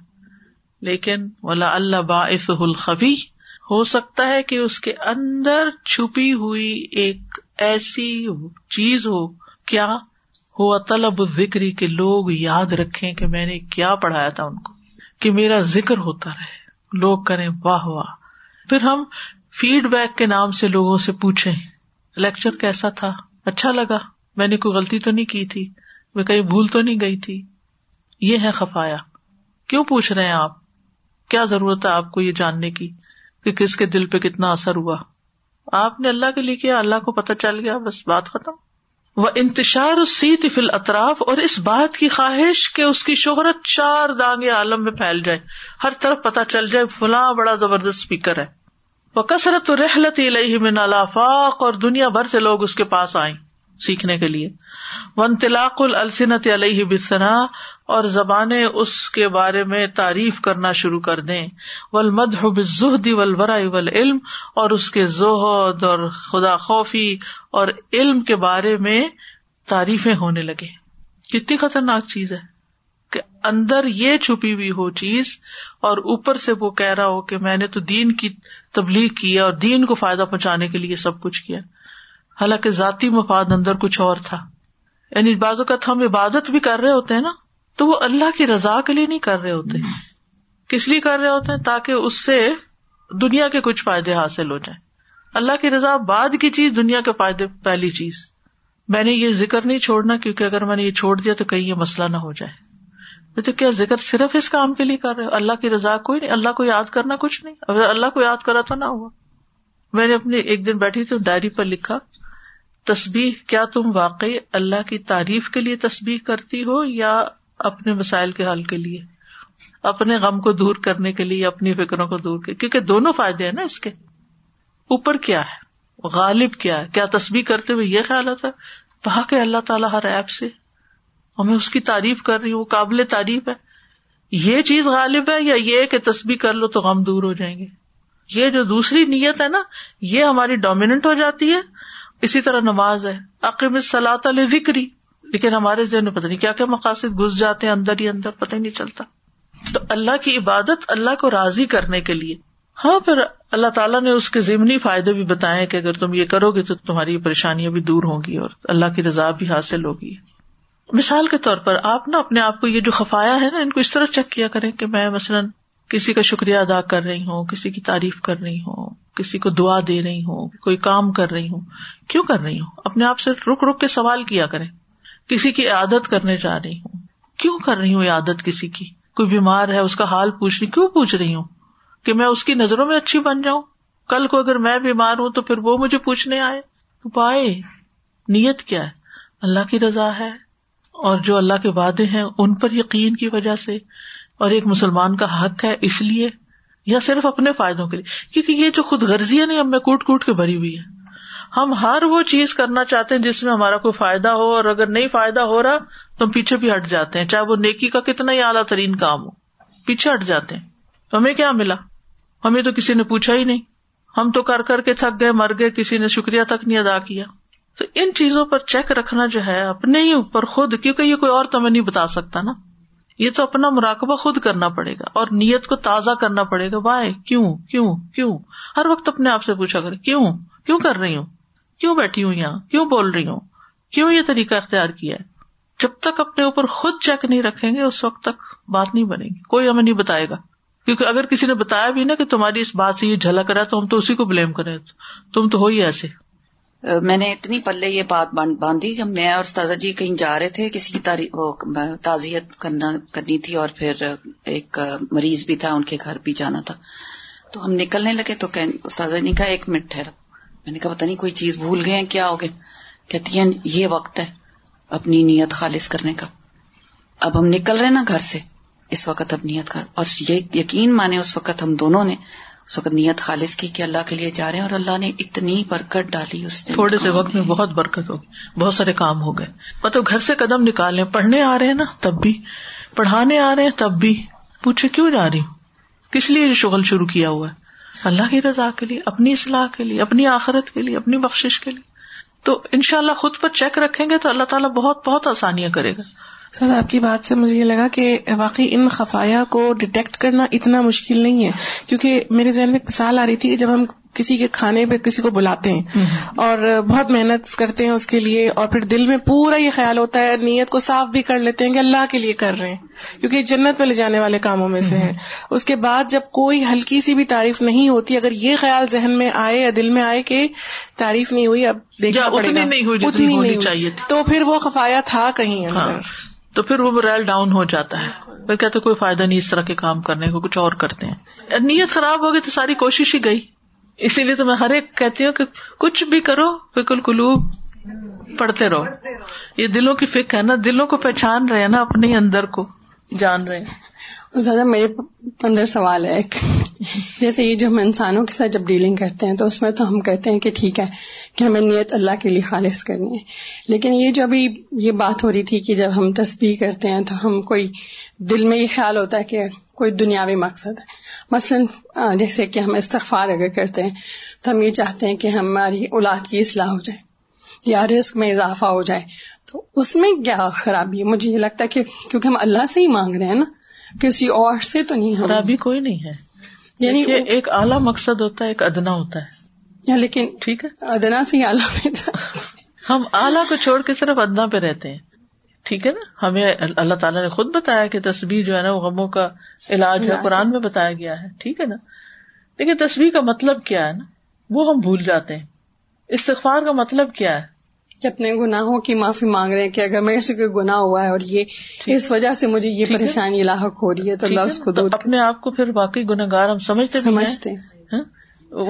لیکن وَلَعَلَّ بَاعِثُهُ الْخَفِي، ہو سکتا ہے کہ اس کے اندر چھپی ہوئی ایک ایسی چیز ہو. کیا ہوا؟ طلب ذکری، کے لوگ یاد رکھیں کہ میں نے کیا پڑھایا تھا ان کو، کہ میرا ذکر ہوتا رہے، لوگ کریں واہ واہ. پھر ہم فیڈ بیک کے نام سے لوگوں سے پوچھیں لیکچر کیسا تھا، اچھا لگا، میں نے کوئی غلطی تو نہیں کی تھی، میں کہیں بھول تو نہیں گئی تھی. یہ ہے خفایا. کیوں پوچھ رہے ہیں آپ؟ کیا ضرورت ہے آپ کو یہ جاننے کی کہ کس کے دل پہ کتنا اثر ہوا؟ آپ نے اللہ کے لیے کیا، اللہ کو پتہ چل گیا، بس بات ختم. وانتشار الصیت فی الاطراف، اور اس بات کی خواہش کہ اس کی شہرت چار دانگ عالم میں پھیل جائے، ہر طرف پتہ چل جائے فلاں بڑا زبردست اسپیکر ہے. وکثرت الرحلۃ الیہ من الافاق، اور دنیا بھر سے لوگ اس کے پاس آئیں سیکھنے کے لیے. وانطلاق الالسنۃ علیہ بالثناء، اور زبانیں اس کے بارے میں تعریف کرنا شروع کر دیں. والمدح بالزہد والورع والعلم، اور اس کے زہد اور خدا خوفی اور علم کے بارے میں تعریفیں ہونے لگے. کتنی خطرناک چیز ہے کہ اندر یہ چھپی ہوئی ہو چیز اور اوپر سے وہ کہہ رہا ہو کہ میں نے تو دین کی تبلیغ کی اور دین کو فائدہ پہنچانے کے لیے سب کچھ کیا، حالانکہ ذاتی مفاد اندر کچھ اور تھا. یعنی بعض اوقات ہم عبادت بھی کر رہے ہوتے ہیں نا، تو وہ اللہ کی رضا کے لیے نہیں کر رہے ہوتے، کس لیے کر رہے ہوتے ہیں؟ تاکہ اس سے دنیا کے کچھ فائدے حاصل ہو جائیں. اللہ کی رضا بعد کی چیز، دنیا کے فائدے پہلی چیز. میں نے یہ ذکر نہیں چھوڑنا کیونکہ اگر میں نے یہ چھوڑ دیا تو کہیں یہ مسئلہ نہ ہو جائے. تو کیا ذکر صرف اس کام کے لیے کر رہے ہو؟ اللہ کی رضا کوئی نہیں، اللہ کو یاد کرنا کچھ نہیں. اگر اللہ کو یاد کرا تو نہ ہوا. میں نے اپنے ایک دن بیٹھی تو ڈائری پر لکھا، تسبیح کیا تم واقعی اللہ کی تعریف کے لیے تسبیح کرتی ہو یا اپنے مسائل کے حل کے لیے، اپنے غم کو دور کرنے کے لیے، اپنی فکروں کو دور کے، کیونکہ دونوں فائدے ہیں نا اس کے. اوپر کیا ہے، غالب کیا ہے؟ کیا تسبیح کرتے ہوئے یہ خیال آتا بھاگے اللہ تعالیٰ ہر عیب سے، ہمیں اس کی تعریف کر رہی ہے، وہ قابل تعریف ہے. یہ چیز غالب ہے یا یہ کہ تسبیح کر لو تو غم دور ہو جائیں گے؟ یہ جو دوسری نیت ہے نا، یہ ہماری ڈومیننٹ ہو جاتی ہے. اسی طرح نماز ہے، اقیم الصلاۃ لذکری، لیکن ہمارے ذہن میں پتہ نہیں کیا کیا مقاصد گھس جاتے ہیں اندر ہی اندر، پتہ ہی نہیں چلتا. تو اللہ کی عبادت اللہ کو راضی کرنے کے لیے. ہاں، پھر اللہ تعالیٰ نے اس کے ضمنی فائدے بھی بتائے کہ اگر تم یہ کرو گے تو تمہاری پریشانیاں بھی دور ہوں گی اور اللہ کی رضا بھی حاصل ہوگی. مثال کے طور پر آپ نا اپنے آپ کو یہ جو خفایا ہے نا، ان کو اس طرح چیک کیا کریں کہ میں مثلاً کسی کا شکریہ ادا کر رہی ہوں، کسی کی تعریف کر رہی ہوں، کسی کو دعا دے رہی ہوں، کوئی کام کر رہی ہوں، کیوں کر رہی ہوں؟ اپنے آپ سے رک رک کے سوال کیا کریں. کسی کی عیادت کرنے جا رہی ہوں، کیوں کر رہی ہوں عیادت کسی کی؟ کوئی بیمار ہے، اس کا حال کیوں پوچھ رہی ہوں؟ کہ میں اس کی نظروں میں اچھی بن جاؤں، کل کو اگر میں بیمار ہوں تو پھر وہ مجھے پوچھنے آئے. پائے نیت کیا ہے؟ اللہ کی رضا ہے اور جو اللہ کے وعدے ہیں ان پر یقین کی وجہ سے، اور ایک مسلمان کا حق ہے اس لیے، یا صرف اپنے فائدوں کے لیے. کیونکہ یہ جو خود غرضی ہے نا، ہم میں کوٹ کوٹ کے بھری ہوئی ہے. ہم ہر وہ چیز کرنا چاہتے ہیں جس میں ہمارا کوئی فائدہ ہو، اور اگر نہیں فائدہ ہو رہا تو ہم پیچھے بھی ہٹ جاتے ہیں، چاہے وہ نیکی کا کتنا ہی اعلیٰ ترین کام ہو، پیچھے ہٹ جاتے ہیں. ہمیں کیا ملا؟ ہمیں تو کسی نے پوچھا ہی نہیں، ہم تو کر کر کے تھک گئے، مر گئے، کسی نے شکریہ تک نہیں ادا کیا. تو ان چیزوں پر چیک رکھنا جو ہے اپنے ہی اوپر خود، کیونکہ یہ کوئی اور تمہیں نہیں بتا سکتا نا، یہ تو اپنا مراقبہ خود کرنا پڑے گا اور نیت کو تازہ کرنا پڑے گا. بھائی کیوں کیوں کیوں؟ ہر وقت اپنے آپ سے پوچھا کرے کیوں کر رہی ہوں، کیوں بیٹھی ہوں یہاں، کیوں بول رہی ہوں، کیوں یہ طریقہ اختیار کیا ہے. جب تک اپنے اوپر خود چیک نہیں رکھیں گے اس وقت تک بات نہیں بنے گی، کوئی ہمیں نہیں بتائے گا. کیونکہ اگر کسی نے بتایا بھی نا کہ تمہاری اس بات سے یہ جھلک رہا ہے تو ہم تو اسی کو بلیم کریں، تم تو ہو ہی ایسے. میں نے اتنی پلے یہ بات باندھی، جب میں اور استاذہ جی کہیں جا رہے تھے، کسی کی تعزیت کرنی تھی اور پھر ایک مریض بھی تھا، ان کے گھر بھی جانا تھا. تو ہم نکلنے لگے تو استاذہ نے کہا ایک منٹ ٹھہرا. میں نے کہا پتہ نہیں کوئی چیز بھول گئے ہیں، کیا ہو گئے؟ کہتی ہیں یہ وقت ہے اپنی نیت خالص کرنے کا. اب ہم نکل رہے نا گھر سے، اس وقت اب نیت خالص، اور یہ یقین مانے اس وقت ہم دونوں نے اس وقت نیت خالص کی کہ اللہ کے لیے جا رہے ہیں، اور اللہ نے اتنی برکت ڈالی اس دن، تھوڑے سے وقت میں بہت برکت ہوگی، بہت سارے کام ہو گئے. مطلب گھر سے قدم نکالیں، پڑھنے آ رہے ہیں نا تب بھی، پڑھانے آ رہے ہیں تب بھی، پوچھے کیوں جا رہی ہوں، کس لیے یہ شغل شروع کیا ہوا ہے؟ اللہ کی رضا کے لیے، اپنی اصلاح کے لیے، اپنی آخرت کے لیے، اپنی بخشش کے لیے. تو انشاءاللہ خود پر چیک رکھیں گے تو اللہ تعالیٰ بہت بہت آسانیاں کرے گا. سر آپ کی بات سے مجھے یہ لگا کہ واقعی ان خفایا کو ڈیٹیکٹ کرنا اتنا مشکل نہیں ہے، کیونکہ میرے ذہن میں ایک مثال آ رہی تھی کہ جب ہم کسی کے کھانے پہ کسی کو بلاتے ہیں اور بہت محنت کرتے ہیں اس کے لیے، اور پھر دل میں پورا یہ خیال ہوتا ہے، نیت کو صاف بھی کر لیتے ہیں کہ اللہ کے لیے کر رہے ہیں کیونکہ یہ جنت میں لے جانے والے کاموں میں سے ہے. اس کے بعد جب کوئی ہلکی سی بھی تعریف نہیں ہوتی، اگر یہ خیال ذہن میں آئے یا دل میں آئے کہ تعریف نہیں ہوئی، اب دیکھنا پڑے گا اتنی نہیں چاہیے، تو پھر وہ خفایا تھا کہیں اندر، تو پھر وہ مورال ڈاؤن ہو جاتا ہے، پھر کہتے کوئی فائدہ نہیں اس طرح کے کام کرنے کو، کچھ اور کرتے ہیں. نیت خراب ہوگی تو ساری کوشش ہی گئی. اسی لیے تو میں ہر ایک کہتی ہوں کہ کچھ بھی کرو فکر القلوب پڑھتے رہو. یہ دلوں کی فکر ہے نا، دلوں کو پہچان رہے ہیں نا، اپنے اندر کو جان رہے ہیں. زیادہ میرے اندر سوال ہے ایک، جیسے یہ جو ہم انسانوں کے ساتھ جب ڈیلنگ کرتے ہیں تو اس میں تو ہم کہتے ہیں کہ ٹھیک ہے کہ ہمیں نیت اللہ کے لیے خالص کرنی ہے، لیکن یہ جو ابھی یہ بات ہو رہی تھی کہ جب ہم تسبیح کرتے ہیں تو ہم کوئی دل میں یہ خیال ہوتا ہے کہ کوئی دنیاوی مقصد ہے. مثلا جیسے کہ ہم استغفار اگر کرتے ہیں تو ہم یہ چاہتے ہیں کہ ہماری اولاد کی اصلاح ہو جائے یا رزق میں اضافہ ہو جائے، تو اس میں کیا خرابی ہے؟ مجھے یہ لگتا ہے کہ کیونکہ ہم اللہ سے ہی مانگ رہے ہیں نا، کسی اور سے تو نہیں. خرابی کوئی نہیں ہے، یعنی ایک اعلیٰ مقصد ہوتا ہے، ایک ادنا ہوتا ہے، لیکن ٹھیک ہے ادنا سے ہی اعلیٰ پہ ہم اعلیٰ کو چھوڑ کے صرف ادنا پہ رہتے ہیں. ٹھیک ہے نا، ہمیں اللہ تعالیٰ نے خود بتایا کہ تسبیح جو ہے نا وہ غموں کا علاج ہے، قرآن میں بتایا گیا ہے، ٹھیک ہے نا، لیکن تسبیح کا مطلب کیا ہے نا وہ ہم بھول جاتے ہیں. استغفار کا مطلب کیا ہے؟ کہ اپنے گناہوں کی معافی مانگ رہے ہیں کہ اگر میرے سے کوئی گناہ ہوا ہے اور یہ اس وجہ سے مجھے یہ پریشانی لاحق ہو رہی ہے تو اللہ اس کو دور. اپنے آپ کو پھر واقعی گنہگار ہم سمجھتے ہیں.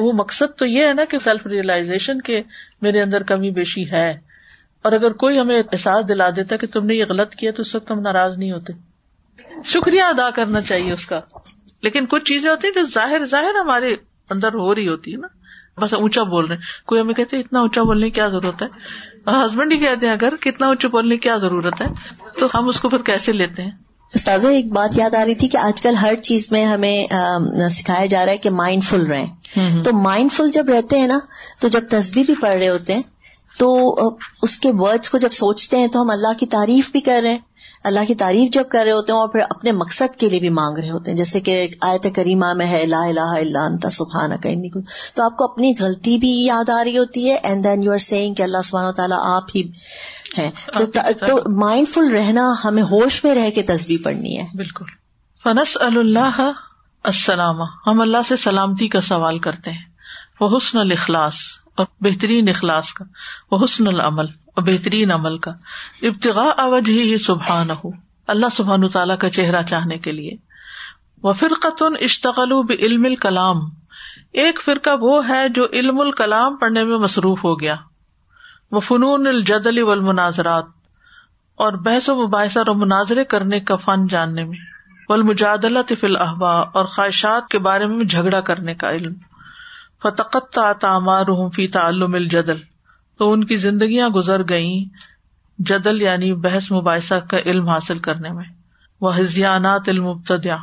وہ مقصد تو یہ ہے نا کہ سیلف ریئلائزیشن کے میرے اندر کمی بیشی ہے، اور اگر کوئی ہمیں احساس دلا دیتا کہ تم نے یہ غلط کیا تو اس وقت ہم ناراض نہیں ہوتے. شکریہ ادا کرنا چاہیے اس کا، لیکن کچھ چیزیں ہوتی ہیں جو ظاہر ہمارے اندر ہو رہی ہوتی ہے نا، بس اونچا بول رہے ہیں. کوئی ہمیں کہتے ہیں اتنا اونچا بولنے کی کیا ضرورت ہے, ہسبینڈ ہی کہتے ہیں اگر کتنا اونچا بولنے کی کیا ضرورت ہے, تو ہم اس کو پھر کیسے لیتے ہیں. استاذہ ایک بات یاد آ رہی تھی کہ آج کل ہر چیز میں ہمیں سکھایا جا رہا ہے کہ مائنڈ فل رہیں. تو مائنڈ فل جب رہتے ہیں نا, تو جب تسبیح بھی پڑھ رہے ہوتے ہیں تو اس کے ورڈز کو جب سوچتے ہیں تو ہم اللہ کی تعریف بھی کر رہے ہیں. اللہ کی تعریف جب کر رہے ہوتے ہیں اور پھر اپنے مقصد کے لیے بھی مانگ رہے ہوتے ہیں, جیسے کہ آیت کریمہ میں ہے لا الہ الا انت سبحانک انی کنت, تو آپ کو اپنی غلطی بھی یاد آ رہی ہوتی ہے and then you are seeing کہ اللہ سبحانہ تعالیٰ آپ ہی ہیں. تو مائنڈ فل رہنا, ہمیں ہوش میں رہ کے تسبیح پڑھنی ہے. بالکل. فنسأل اللہ السلامہ, ہم اللہ سے سلامتی کا سوال کرتے ہیں, وحسن الاخلاص, اور بہترین اخلاص کا, وحسن العمل, اور بہترین عمل کا, ابتغاء وجہہ سبحانہ, اللہ سبحانہ تعالیٰ کا چہرہ چاہنے کے لیے. وفرقۃ اشتغلوا بعلم الکلام, ایک فرقہ وہ ہے جو علم الکلام پڑھنے میں مصروف ہو گیا. وفنون الجدل والمناظرات, اور بحث و مباحثہ اور مناظرے کرنے کا فن جاننے میں. والمجادلۃ فی الاہواء, اور خواہشات کے بارے میں جھگڑا کرنے کا علم. فتقطعت آمارہم فی تعلم الجدل, تو ان کی زندگیاں گزر گئیں جدل یعنی بحث مباحثہ کا علم حاصل کرنے میں. وحزیانات المبتدع,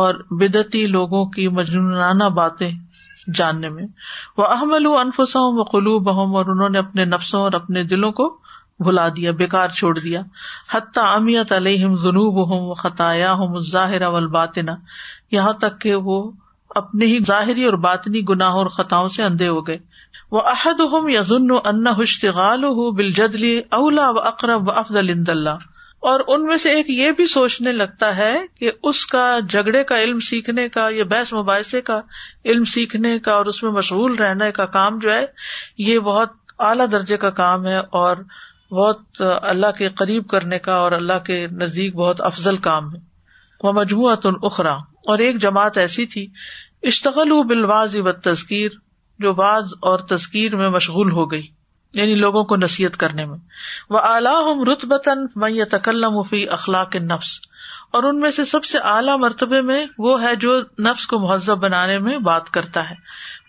اور بدعتی لوگوں کی مجنونانہ باتیں جاننے میں. وَأَهْمَلُوا أَنفُسَهُمْ وَقُلُوبَهُمْ, اور انہوں نے اپنے نفسوں اور اپنے دلوں کو بھلا دیا, بیکار چھوڑ دیا. حَتَّى عَمِيَتْ عَلَيْهِمْ ذُنُوبُهُمْ وَخَطَايَاهُمُ الظَّاهِرَ وَالْبَاطِنَةَ, یہاں تک کہ وہ اپنے ہی ظاہری اور باطنی گناہوں اور خطاؤں سے اندھے ہو گئے. وَأَحَدُهُمْ يَظُنُّ أَنَّهُ اشْتِغَالُهُ بِالْجَدْلِ أَوْلَى وَأَقْرَبُ وَأَفْضَلُ عِنْدَ اللَّهِ, اور ان میں سے ایک یہ بھی سوچنے لگتا ہے کہ اس کا جھگڑے کا علم سیکھنے کا یا بحث مباحثے کا علم سیکھنے کا اور اس میں مشغول رہنے کا کام جو ہے یہ بہت اعلیٰ درجے کا کام ہے اور بہت اللہ کے قریب کرنے کا اور اللہ کے نزدیک بہت افضل کام ہے. وَمَجْمُوعَةٌ أُخْرَى, اور ایک جماعت ایسی تھی, اشتغلوا بالوعظ والتذکیر, جو واعظ اور تذکیر میں مشغول ہو گئی یعنی لوگوں کو نصیحت کرنے میں. وَأَعْلَاهُمْ رُتْبَةً مَنْ يَتَكَلَّمُ فِي أَخْلَاقِ النَّفْسِ, اور ان میں سے سب سے اعلیٰ مرتبے میں وہ ہے جو نفس کو مہذب بنانے میں بات کرتا ہے.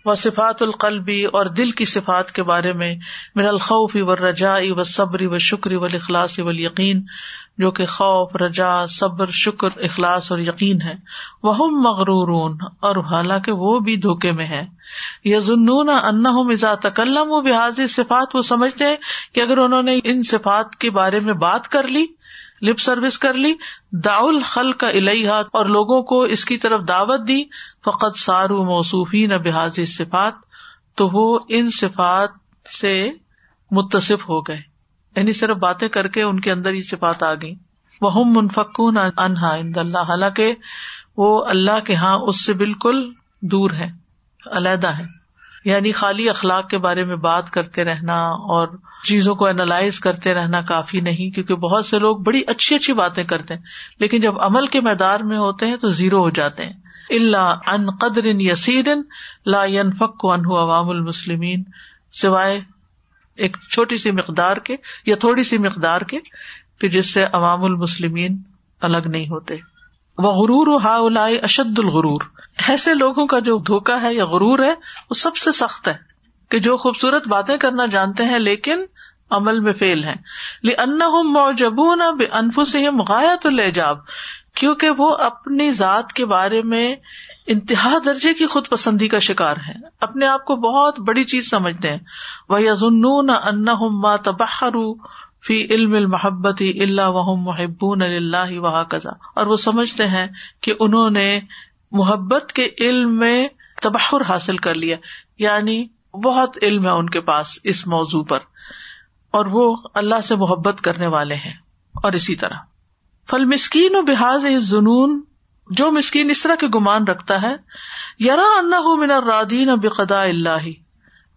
وَصِفَاتُ الْقَلْبِ, اور دل کی صفات کے بارے میں, مِنَ الْخَوْفِ وَالرَّجَاءِ وَالصَّبْرِ وَالشُّكْرِ وَالْإِخْلَاصِ وَالْيَقِينِ, جو کہ خوف, رجا, صبر, شکر, اخلاص اور یقین ہے. وَهُمْ مَغْرُورُونَ, اور حالانکہ وہ بھی دھوکے میں ہیں. یظنون انہم اذا تکلموا بہذه الصفات, وہ سمجھتے ہیں کہ اگر انہوں نے ان صفات کے بارے میں بات کر لی, لپ سروس کر لی, دعوا الخلق الیہا, اور لوگوں کو اس کی طرف دعوت دی, فقد صاروا موصوفین بہذه الصفات, تو وہ ان صفات سے متصف ہو گئے, یعنی صرف باتیں کر کے ان کے اندر یہ صفات آ گئیں. وہم منفکون عنہا عند اللہ, حالانکہ وہ اللہ کے ہاں اس سے بالکل دور ہیں, علیحدہ ہے. یعنی خالی اخلاق کے بارے میں بات کرتے رہنا اور چیزوں کو اینالائز کرتے رہنا کافی نہیں, کیونکہ بہت سے لوگ بڑی اچھی اچھی باتیں کرتے ہیں لیکن جب عمل کے میدان میں ہوتے ہیں تو زیرو ہو جاتے ہیں. الا عن قدر یسیر لا ینفک عنہ عوام المسلمین, سوائے ایک چھوٹی سی مقدار کے یا تھوڑی سی مقدار کے کہ جس سے عوام المسلمین الگ نہیں ہوتے. وغرور ہؤلاء اشد الغرور, ایسے لوگوں کا جو دھوکا ہے یا غرور ہے وہ سب سے سخت ہے, کہ جو خوبصورت باتیں کرنا جانتے ہیں لیکن عمل میں فیل ہیں. لأنهم معجبون بأنفسهم غایۃ الاعجاب, کیونکہ وہ اپنی ذات کے بارے میں انتہا درجے کی خود پسندی کا شکار ہیں, اپنے آپ کو بہت بڑی چیز سمجھتے ہیں. وَيَظُنُّونَ أَنَّهُمْ مَا تَبَحَّرُوا فی علم المحبت الا وہم محبون للہ وہکذا, اور وہ سمجھتے ہیں کہ انہوں نے محبت کے علم میں تبحر حاصل کر لیا, یعنی بہت علم ہے ان کے پاس اس موضوع پر اور وہ اللہ سے محبت کرنے والے ہیں. اور اسی طرح فالمسکین بہذہ الظنون, جو مسکین اس طرح کے گمان رکھتا ہے, یرا انہ من الراضین بقضاء اللہ,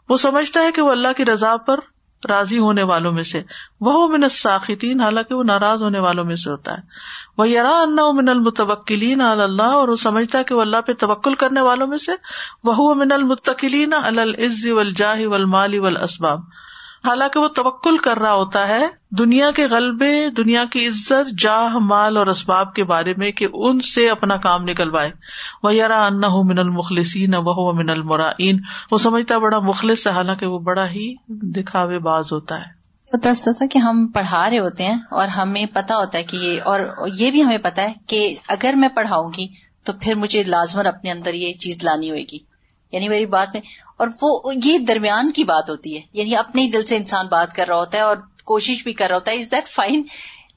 وہ سمجھتا ہے کہ وہ اللہ کی رضا پر راضی ہونے والوں میں سے, وہ من الساخطین, حالانکہ وہ ناراض ہونے والوں میں سے ہوتا ہے. وَيَرَى أَنَّهُ مِنَ الْمُتَوَكِّلِينَ عَلَى اللَّهِ, اور وہ سمجھتا ہے کہ وہ اللہ پہ توکل کرنے والوں میں سے. وَهُوَ مِنَ الْمُتَّكِلِينَ عَلَى الْعِزِّ وَالْجَاهِ وَالْمَالِ وَالْأَسْبَابِ, حالانکہ وہ توکل کر رہا ہوتا ہے دنیا کے غلبے، دنیا کی عزت، جاہ، مال اور اسباب کے بارے میں کہ ان سے اپنا کام نکلوائے. وَيَرَى أَنَّهُ مِنَ الْمُخْلِصِينَ وَهُوَ مِنَ الْمُرَائِينَ، وہ سمجھتا بڑا مخلص ہے حالانکہ وہ بڑا ہی دکھاوے باز ہوتا ہے. دستا کہ ہم پڑھا رہے ہوتے ہیں اور ہمیں پتا ہوتا ہے کہ یہ، اور یہ بھی ہمیں پتا ہے کہ اگر میں پڑھاؤں گی تو پھر مجھے لازماً اپنے اندر یہ چیز لانی ہوئے گی، یعنی میری بات میں، اور وہ یہ درمیان کی بات ہوتی ہے، یعنی اپنے ہی دل سے انسان بات کر رہا ہوتا ہے اور کوشش بھی کر رہا ہوتا ہے. Is that fine?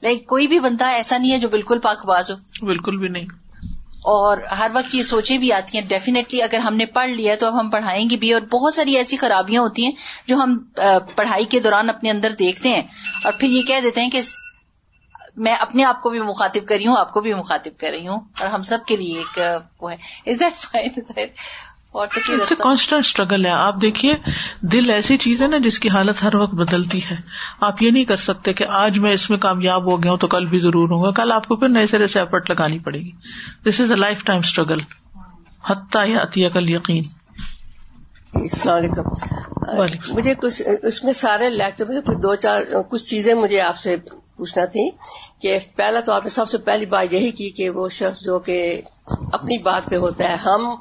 لائک کوئی بھی بندہ ایسا نہیں ہے جو بالکل پاک باز ہو، بالکل بھی نہیں. اور ہر وقت یہ سوچیں بھی آتی ہیں ڈیفینیٹلی اگر ہم نے پڑھ لیا تو اب ہم پڑھائیں گے بھی. اور بہت ساری ایسی خرابیاں ہوتی ہیں جو ہم پڑھائی کے دوران اپنے اندر دیکھتے ہیں اور پھر یہ کہہ دیتے ہیں کہ میں اپنے آپ کو بھی مخاطب کر رہی ہوں، آپ کو بھی مخاطب کر رہی ہوں، اور ہم سب کے لیے ایک وہ ہے. Is that fine? اور تو کانسٹنٹ اسٹرگل ہے. آپ دیکھیے دل ایسی چیز ہے نا جس کی حالت ہر وقت بدلتی ہے. آپ یہ نہیں کر سکتے کہ آج میں اس میں کامیاب ہو گیا ہوں تو کل بھی ضرور ہوں گا، کل آپ کو پھر نئے سرے سے ایفرٹ لگانی پڑے گی. This is a lifetime struggle حتی یاتیک الیقین. السلام علیکم. مجھے کچھ اس میں سارے لیکچر دو چار کچھ چیزیں مجھے آپ سے پوچھنا تھی کہ پہلا تو آپ نے سب سے پہلی بات یہی کی کہ وہ شخص جو کہ اپنی بات پہ ہوتا ہے، ہم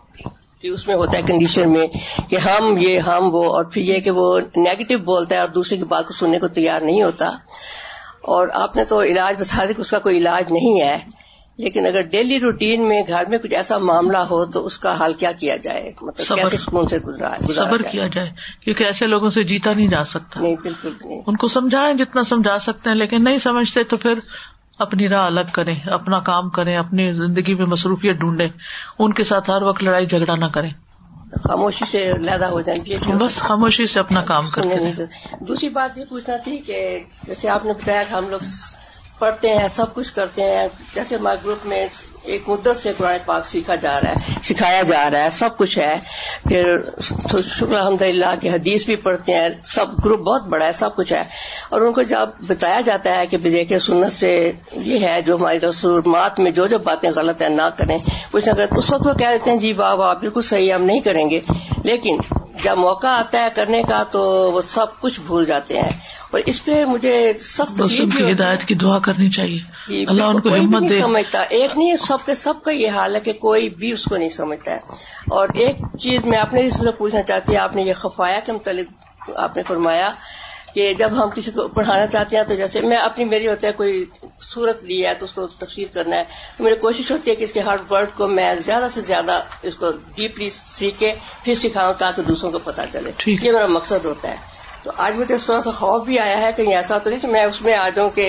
کہ اس میں ہوتا ہے کنڈیشن میں کہ ہم یہ ہم وہ، اور پھر یہ کہ وہ نیگیٹو بولتا ہے اور دوسرے کی بات کو سننے کو تیار نہیں ہوتا. اور آپ نے تو علاج بتا دیا کہ اس کا کوئی علاج نہیں ہے، لیکن اگر ڈیلی روٹین میں گھر میں کچھ ایسا معاملہ ہو تو اس کا حل کیا کیا جائے؟ مطلب کیسے سکون سے صبر کیا جائے، کیونکہ ایسے لوگوں سے جیتا نہیں جا سکتا. نہیں، بالکل نہیں. ان کو سمجھائیں جتنا سمجھا سکتے ہیں، لیکن نہیں سمجھتے تو پھر اپنی راہ الگ کریں، اپنا کام کریں، اپنی زندگی میں مصروفیت ڈھونڈیں، ان کے ساتھ ہر وقت لڑائی جھگڑا نہ کریں، خاموشی سے علیحدہ ہو جائیں، بس خاموشی سے اپنا کام کریں. دوسری بات یہ پوچھنا تھی کہ جیسے آپ نے بتایا کہ ہم لوگ پڑھتے ہیں، سب کچھ کرتے ہیں، جیسے ہمارے گروپ میں ایک مدت سے قرآن پاک سیکھا جا رہا ہے، سکھایا جا رہا ہے، سب کچھ ہے، پھر شکر الحمدللہ کہ حدیث بھی پڑھتے ہیں، سب گروپ بہت بڑا ہے، سب کچھ ہے. اور ان کو جب بتایا جاتا ہے کہ دیکھیں سنت سے یہ ہے جو ہماری رسومات میں جو جو باتیں غلط ہیں نہ کریں، کچھ نہ کریں، اس وقت وہ کہہ دیتے ہیں جی واہ واہ بالکل صحیح ہم نہیں کریں گے، لیکن جب موقع آتا ہے کرنے کا تو وہ سب کچھ بھول جاتے ہیں. اور اس پہ مجھے سخت کی ہدایت کی دعا کرنی چاہیے، اللہ ان کو ہمت دے. سمجھتا ایک نہیں، سب کا یہ حال ہے کہ کوئی بھی اس کو نہیں سمجھتا ہے. اور ایک چیز میں آپ نے اس سے پوچھنا چاہتی ہے، آپ نے یہ خفایا کے متعلق آپ نے فرمایا کہ جب ہم کسی کو پڑھانا چاہتے ہیں تو جیسے میں اپنی میری ہوتا ہے کوئی صورت لی ہے تو اس کو تفسیر کرنا ہے تو میری کوشش ہوتی ہے کہ اس کے ہر ورڈ کو میں زیادہ سے زیادہ اس کو ڈیپلی سیکھ کے پھر سکھاؤں تاکہ دوسروں کو پتہ چلے، یہ میرا مقصد ہوتا ہے. تو آج مجھے تھوڑا سا خوف بھی آیا ہے کہیں ایسا تو نہیں کہ میں اس میں آ جاؤں کہ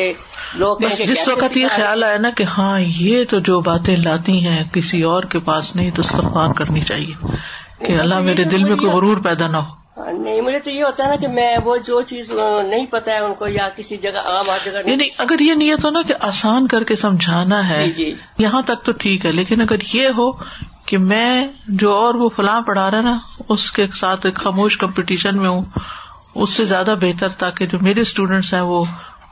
لوگ جس وقت یہ خیال آیا نا کہ ہاں یہ تو جو باتیں لاتی ہیں کسی اور کے پاس نہیں، تو استغفار کرنی چاہیے کہ اللہ میرے دل میں کوئی غرور پیدا نہ ہو. نہیں، مجھے تو یہ ہوتا ہے نا کہ میں وہ جو چیز نہیں پتا ہے ان کو یا کسی جگہ عام جگہ، یعنی اگر یہ نیت ہو نا کہ آسان کر کے سمجھانا ہے یہاں تک تو ٹھیک ہے، لیکن اگر یہ ہو کہ میں جو اور وہ فلاں پڑھا رہا نا اس کے ساتھ ایک خاموش کمپٹیشن میں ہوں، اس سے زیادہ بہتر تاکہ جو میرے اسٹوڈینٹس ہیں وہ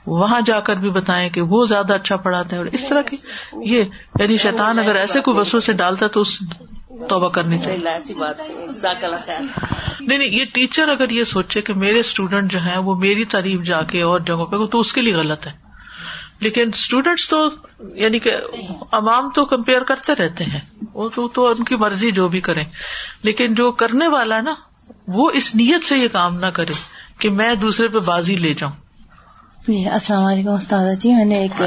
وہاں جا کر بھی بتائیں کہ وہ زیادہ اچھا پڑھاتے ہیں، اور اس طرح کی یہ یعنی شیطان اگر ایسے کوئی وسوسے سے ڈالتا تو اس توبہ کرنی چاہیے. نہیں نہیں، یہ ٹیچر اگر یہ سوچے کہ میرے اسٹوڈینٹ جو ہیں وہ میری تعریف جا کے اور جگہوں پہ تو اس کے لیے غلط ہے، لیکن اسٹوڈینٹس تو یعنی کہ عوام تو کمپیئر کرتے رہتے ہیں، وہ تو ان کی مرضی جو بھی کریں، لیکن جو کرنے والا نا وہ اس نیت سے یہ کام نہ کرے کہ میں دوسرے پہ بازی لے جاؤں. جی السلام علیکم استاذہ جی، میں نے ایک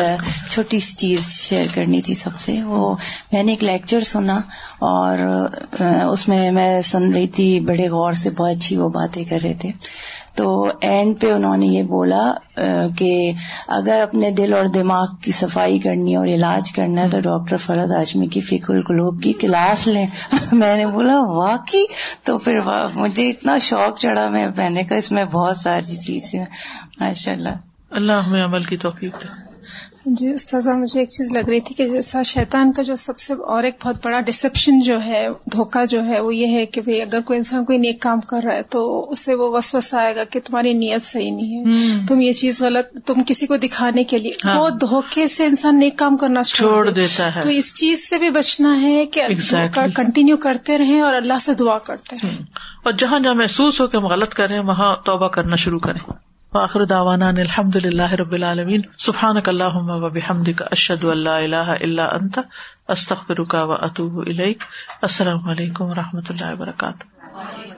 چھوٹی سی چیز شیئر کرنی تھی سب سے. وہ میں نے ایک لیکچر سنا اور اس میں میں سن رہی تھی بڑے غور سے، بہت اچھی وہ باتیں کر رہے تھے. تو اینڈ پہ انہوں نے یہ بولا کہ اگر اپنے دل اور دماغ کی صفائی کرنی ہے اور علاج کرنا ہے تو ڈاکٹر فرحت ہاشمی کی فقہ القلوب کی کلاس لیں. میں نے بولا واقعی؟ تو پھر مجھے اتنا شوق چڑھا، میں نے کہا اس میں بہت ساری چیزیں ماشاء اللہ. اللہ ہمیں عمل کی توفیق دے. جی استاذہ، مجھے ایک چیز لگ رہی تھی کہ جیسا شیطان کا جو سب سے اور ایک بہت بڑا ڈسپشن جو ہے، دھوکہ جو ہے، وہ یہ ہے کہ بھئی اگر کوئی انسان کوئی نیک کام کر رہا ہے تو اسے وہ وسوسہ آئے گا کہ تمہاری نیت صحیح نہیں ہے، تم یہ چیز غلط، تم کسی کو دکھانے کے لیے، وہ دھوکے سے انسان نیک کام کرنا چھوڑ دیتا ہے. تو اس چیز سے بھی بچنا ہے کہ کنٹینیو کرتے رہیں اور اللہ سے دعا کرتے رہیں، اور جہاں جہاں محسوس ہو کہ ہم غلط کریں وہاں توبہ کرنا شروع کریں. وآخر دعوانا ان الحمد للہ رب العالمین. سبحانک اللہم وبحمدک، اشہد ان لا الہ الا انت، استغفرک واتوب الیک. السلام علیکم و رحمۃ اللہ وبرکاتہ.